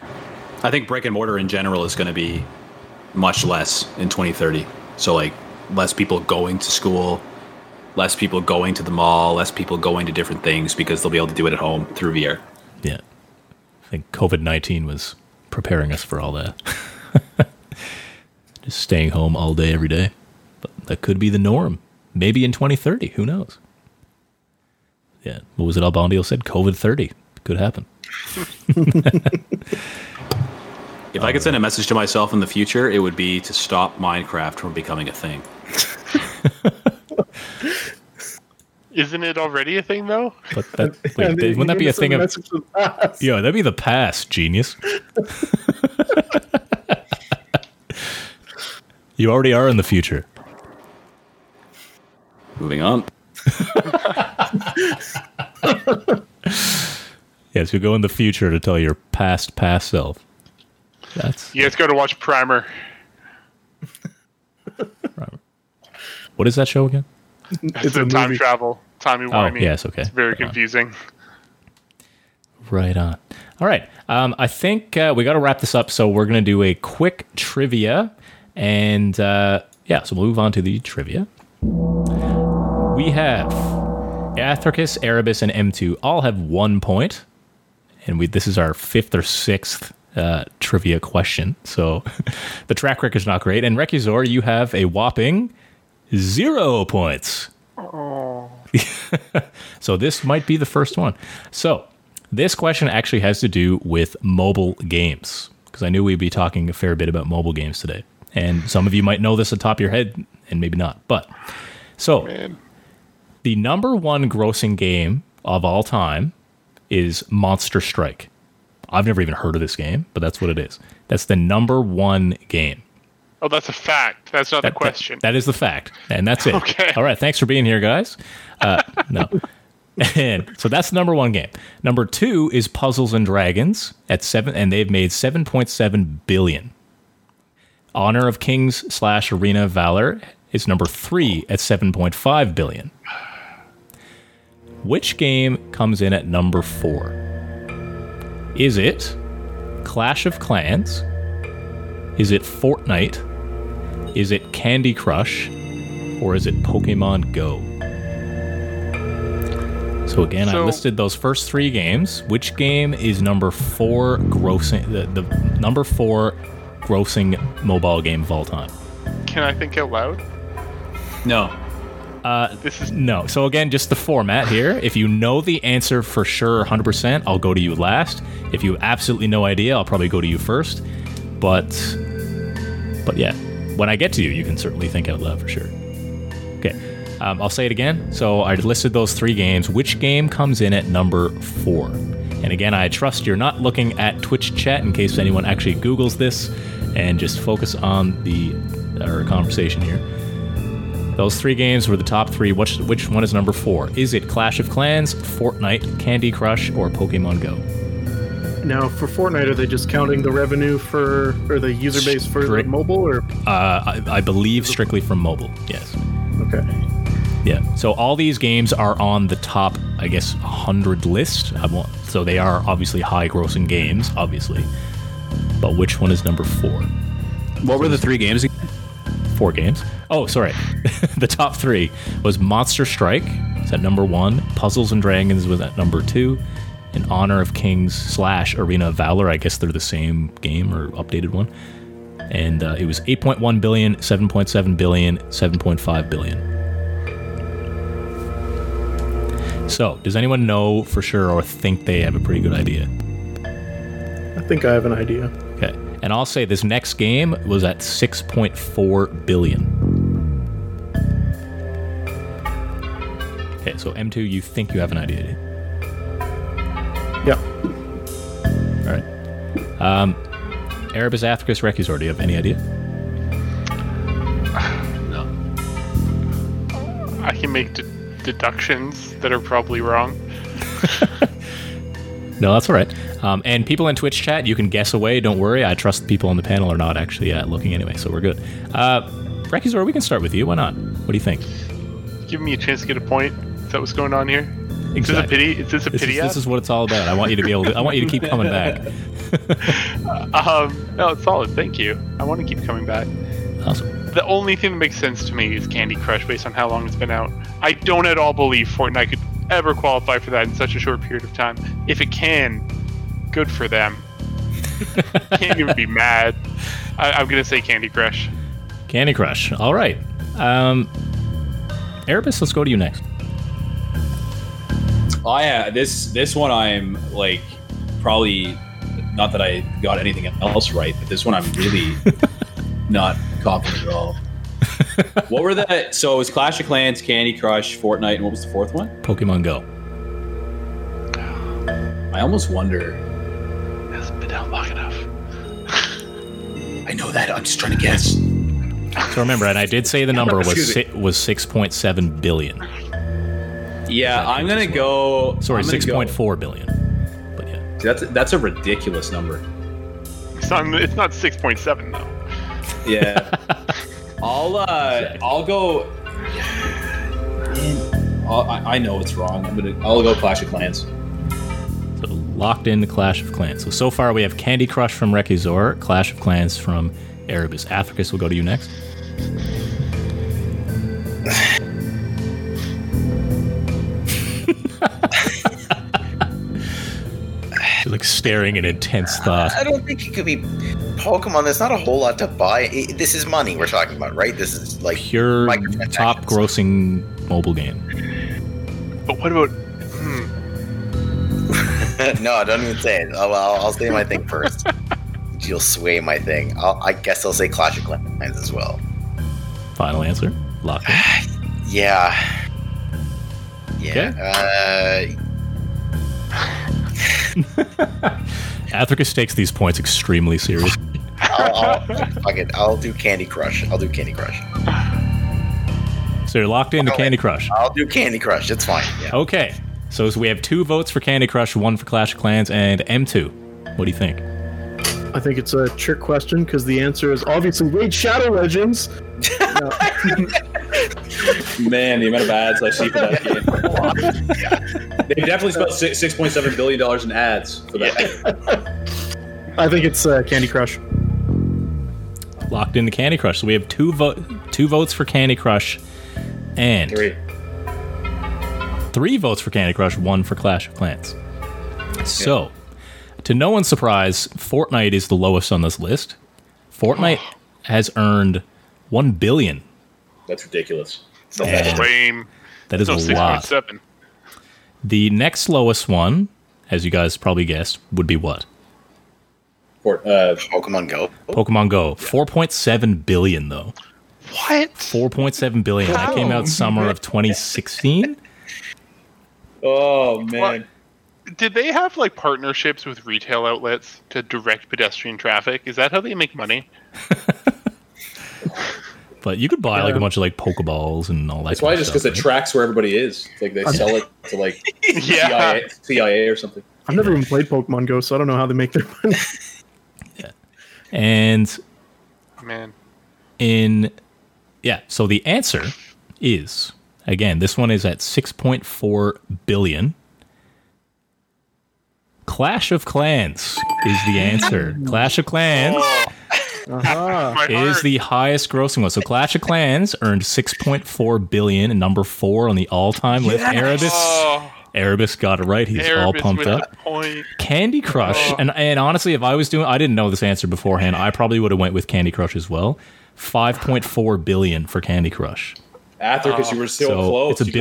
I think brick and mortar in general is going to be much less in 2030. So like less people going to school, less people going to the mall, less people going to different things because they'll be able to do it at home through VR. Yeah. I think COVID-19 was preparing us for all that. Just staying home all day, every day. But that could be the norm. Maybe in 2030. Who knows? Yeah. What was it Albondio said? COVID-30. Could happen. If I could send a message to myself in the future, it would be to stop Minecraft from becoming a thing. Isn't it already a thing, though? But wouldn't that be a thing of... Yo, that'd be the past, genius. You already are in the future. Moving on. Yes, you go in the future to tell your past self. You guys got to watch Primer. What is that show again? It's a time movie. Travel. Timey-wimey. Oh, yes, okay. It's very confusing. Right on. All right. I think we got to wrap this up, so we're going to do a quick trivia. And so we'll move on to the trivia. We have Athricus, Erebus, and M2 all have 1 point. And this is our fifth or sixth trivia question, so the track record is not great. And Recusor, you have a whopping 0 points. Oh. So this might be the first one. So this question actually has to do with mobile games, because I knew we'd be talking a fair bit about mobile games today, and some of you might know this at the top of your head and maybe not. But so the number one grossing game of all time is Monster Strike. I've never even heard of this game, but that's what it is. That's the number one game. Oh, that's a fact. That's not the question. That is the fact, and that's it. Okay. All right, thanks for being here, guys. No. And so that's the number one game. Number two is Puzzles and Dragons at 7, and they've made 7.7 billion. Honor of Kings / Arena of Valor is number 3 at $7.5 billion. Which game comes in at number 4? Is it Clash of Clans? Is it Fortnite? Is it Candy Crush? Or is it Pokemon Go? So again, I listed those first three games. Which game is number 4 grossing, the number 4 grossing mobile game of all time? Can I think out loud? No. No. So again, just the format here. If you know the answer for sure, 100%, I'll go to you last. If you have absolutely no idea, I'll probably go to you first. But yeah, when I get to you, you can certainly think out loud for sure. Okay, I'll say it again. So I listed those three games. Which game comes in at number 4? And again, I trust you're not looking at Twitch chat in case anyone actually Googles this, and just focus on the our conversation here. Those three games were the top 3. Which one is number 4? Is it Clash of Clans, Fortnite, Candy Crush, or Pokemon Go? Now, for Fortnite, are they just counting the revenue for, or the user base for the mobile? Or I believe strictly from mobile, yes. Okay. Yeah, so all these games are on the top, I guess, 100 list. So they are obviously high-grossing games, obviously. But which one is number 4? What were the 3 games again? 4 games. Oh, sorry. The top 3 was Monster Strike. It's at number 1. Puzzles and Dragons was at number 2. In Honor of Kings / Arena of Valor. I guess they're the same game or updated one. And it was 8.1 billion, 7.7 billion, 7.5 billion. So, does anyone know for sure or think they have a pretty good idea? I think I have an idea. Okay. And I'll say this next game was at 6.4 billion. Okay, so M2, you think you have an idea? Yeah. All right. Erebus, Athricus, Recusor, do you have any idea? No. I can make deductions that are probably wrong. No, that's all right. And people in Twitch chat, you can guess away. Don't worry. I trust people on the panel are not actually looking anyway, so we're good. Recusor, we can start with you. Why not? What do you think? Give me a chance to get a point. Is that what's going on here? Exactly. Is this a pity app? This is what it's all about. I want you to be able to. I want you to keep coming back. No, it's solid. Thank you. I want to keep coming back. Awesome. The only thing that makes sense to me is Candy Crush, based on how long it's been out. I don't at all believe Fortnite could ever qualify for that in such a short period of time. If it can, good for them. Can't even be mad. I'm gonna say Candy Crush. Candy Crush. All right. Erebus, let's go to you next. This one I'm like probably not that I got anything else right, but this one I'm really not confident at all. What were the so it was Clash of Clans, Candy Crush, Fortnite, and what was the fourth one? Pokemon Go. I almost wonder. It hasn't been out long enough. I know that. I'm just trying to guess. So remember, and I did say the number was 6.7 billion. Yeah, I'm gonna go. Sorry, 6.4 billion. But yeah, that's a ridiculous number. It's not 6.7 though. Yeah, I'll go. I know it's wrong. I'll go Clash of Clans. So locked into Clash of Clans. So far we have Candy Crush from Recusor, Clash of Clans from Erebus. Athricus, will go to you next. Like staring in intense thought. I don't think it could be Pokemon. There's not a whole lot to buy. This is money we're talking about, right? This is like pure top grossing mobile game. But what about No, don't even say it. I'll say my thing first. You'll sway my thing. I guess I'll say Clash of Clans as well. Final answer? Lock it. Yeah. Okay. Athricus takes these points extremely seriously. I'll do Candy Crush. So you're locked into Candy Crush. I'll do Candy Crush. It's fine. Yeah. Okay. So we have 2 votes for Candy Crush, 1 for Clash of Clans, and M2. What do you think? I think it's a trick question because the answer is obviously Raid Shadow Legends. Man, the amount of ads I see for that game. They've definitely spent $6.7 billion in ads for that game. I think it's Candy Crush. Locked in the Candy Crush. So we have two votes for Candy Crush and... Three votes for Candy Crush, one for Clash of Clans. Yeah. So, to no one's surprise, Fortnite is the lowest on this list. Fortnite has earned $1 billion. That's ridiculous. That's lame. That is a lot. 7. The next lowest one, as you guys probably guessed, would be what? Pokemon Go. Pokemon Go. Yeah. 4.7 billion, though. What? 4.7 billion. How? That came out summer of 2016. Oh, man. What? Did they have, like, partnerships with retail outlets to direct pedestrian traffic? Is that how they make money? But you could buy, like, a bunch of, like, Pokeballs and all that. It's probably just because it tracks where everybody is. It's like they sell it to, like, CIA or something. I've never even played Pokemon Go, so I don't know how they make their money. And... Man. So the answer is... Again, this one is at 6.4 billion. Clash of Clans is the answer. Clash of Clans is the highest grossing one. So Clash of Clans earned 6.4 billion and number 4 on the all-time list. Erebus got it right. He's all pumped up. Candy Crush. And honestly, if I was doing... I didn't know this answer beforehand. I probably would have went with Candy Crush as well. 5.4 billion for Candy Crush. Athricus, you were still close. It's a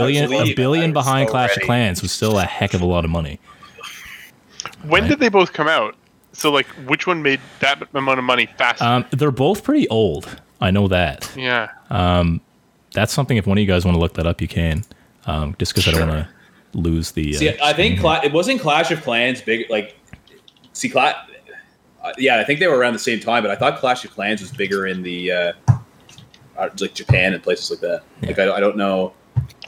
billion behind Clash of Clans, was still a heck of a lot of money. When did they both come out? So, like, which one made that amount of money faster? They're both pretty old. I know that. Yeah. That's something. If one of you guys want to look that up, you can. Just because I don't want to lose the. See, I think it wasn't Clash of Clans big. Like, see, I think they were around the same time. But I thought Clash of Clans was bigger in the. Like Japan and places like that. Yeah. Like I don't know.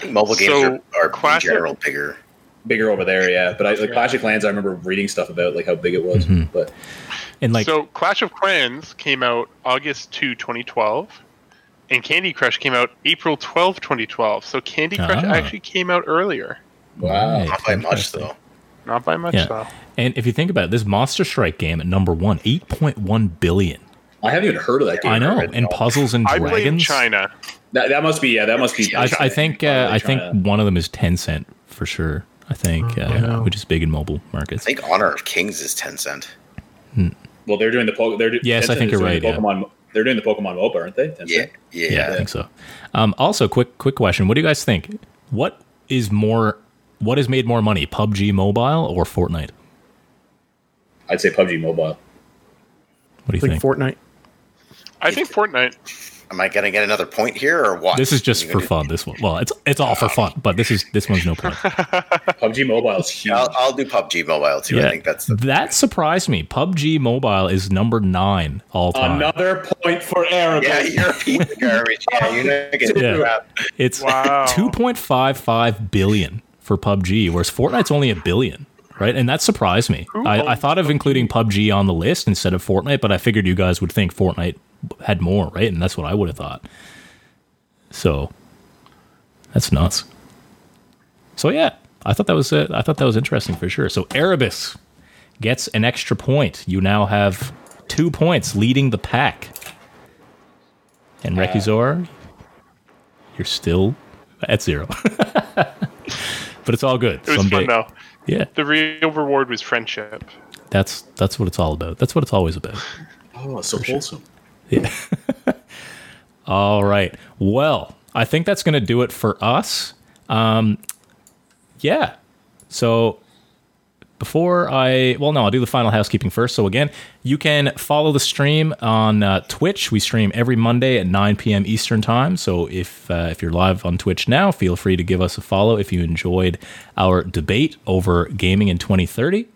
Mobile games are in general bigger over there. Yeah, but Clash of Clans, I remember reading stuff about like how big it was. Mm-hmm. But so Clash of Clans came out August 2, 2012, and Candy Crush came out April 12, 2012. So Candy Crush actually came out earlier. Wow, right. Not by much though. Not by much though. And if you think about it, this Monster Strike game at number 1, 8.1 billion. I haven't even heard of that game. I know, and Puzzles and Dragons. I blame China. That must be. Yeah, that must be. I think one of them is Tencent for sure. I think which is big in mobile markets. I think Honor of Kings is Tencent. Well, they're doing the Yes, Tencent, I think you're right. They're doing the Pokemon MOBA, aren't they? Tencent? Yeah, I think so. Also, quick question: what do you guys think? What has made more money, PUBG Mobile or Fortnite? I'd say PUBG Mobile. What do you think? Fortnite. I think Fortnite. Am I going to get another point here or what? This is just for fun. This one. Well, it's all for fun, but this one's no point. PUBG Mobile is huge. I'll do PUBG Mobile too. Yeah. I think that surprised me. PUBG Mobile is number 9 all time. Another point for Erebus. Yeah, you're a piece of garbage. Yeah, you're not going to do that. It's 2.55 billion for PUBG, whereas Fortnite's only a billion. Right, and that surprised me. I thought of including PUBG on the list instead of Fortnite, but I figured you guys would think Fortnite had more, right? And that's what I would have thought. So, that's nuts. So yeah, I thought that was it. I thought that was interesting for sure. So Erebus gets an extra point. You now have 2 points leading the pack. And Recusor, you're still at 0. But it's all good. It was fun though. Yeah, the real reward was friendship. That's what it's all about. That's what it's always about. Oh, so wholesome. Yeah. All right. Well, I think that's going to do it for us. Yeah. So before I'll do the final housekeeping first. So again, you can follow the stream on Twitch. We stream every Monday at 9 p.m. Eastern time. So if you're live on Twitch now, feel free to give us a follow if you enjoyed our debate over gaming in 2030.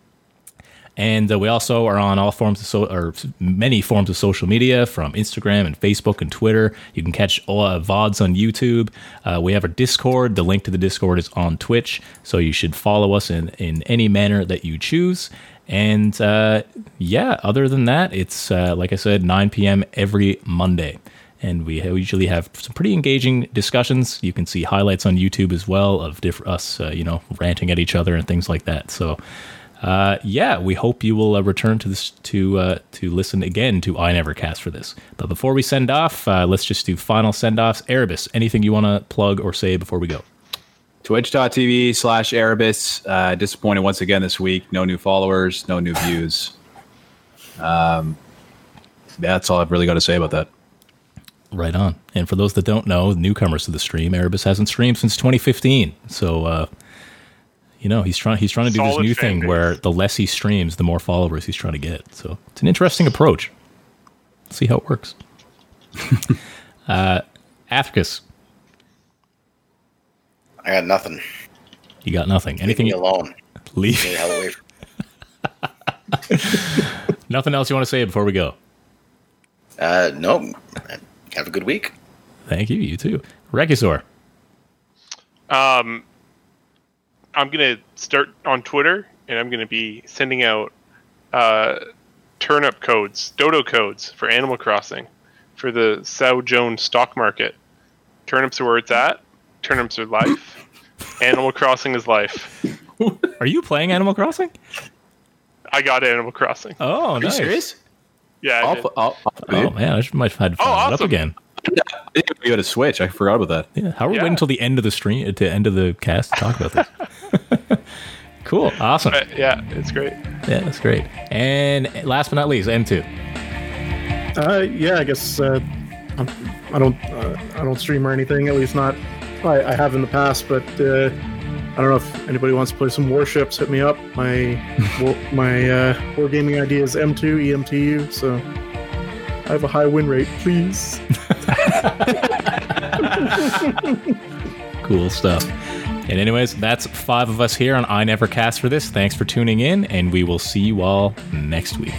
And we also are on all forms of many forms of social media, from Instagram and Facebook and Twitter. You can catch VODs on YouTube. We have a Discord. The link to the Discord is on Twitch, so you should follow us in any manner that you choose. And yeah, other than that, it's like I said, 9 p.m. every Monday. And we usually have some pretty engaging discussions. You can see highlights on YouTube as well of us, you know, ranting at each other and things like that. So, yeah, we hope you will return to this to listen again to I Never Cast for this. But before we send off, let's just do final send-offs. Erebus, anything you want to plug or say before we go? Twitch.tv/Erebus. Disappointed once again this week. No new followers, no new views. That's all I've really got to say about that. Right on. And for those that don't know, newcomers to the stream, Erebus hasn't streamed since 2015. So, you know, he's trying to do this new thing where the less he streams, the more followers he's trying to get. So it's an interesting approach. Let's see how it works. Athricus. I got nothing. You got nothing. Anything? Leave me alone. Leave me the hell away from Nothing else you want to say before we go? Nope. Have a good week. Thank you. You too. Recusor. I'm going to start on Twitter, and I'm going to be sending out turnip codes, dodo codes for Animal Crossing for the Dow Jones stock market. Turnips are where it's at. Turnips are life. Animal Crossing is life. Are you playing Animal Crossing? I got Animal Crossing. Oh, are nice. You serious? Yeah. Oh man, I might have had to find it up again. I think we had a Switch. I forgot about that. Yeah. How are we waiting until the end of the stream, to end of the cast, to talk about this? Cool. Awesome. Yeah, it's great. Yeah, that's great. And last but not least, M2. Yeah, I guess I don't stream or anything. At least not. I have in the past, but I don't know if anybody wants to play some Warships. Hit me up. My wargaming idea is M2 EMTU. So. I have a high win rate, please. Cool stuff. And anyways, that's 5 of us here on I Never Cast for this. Thanks for tuning in, and we will see you all next week.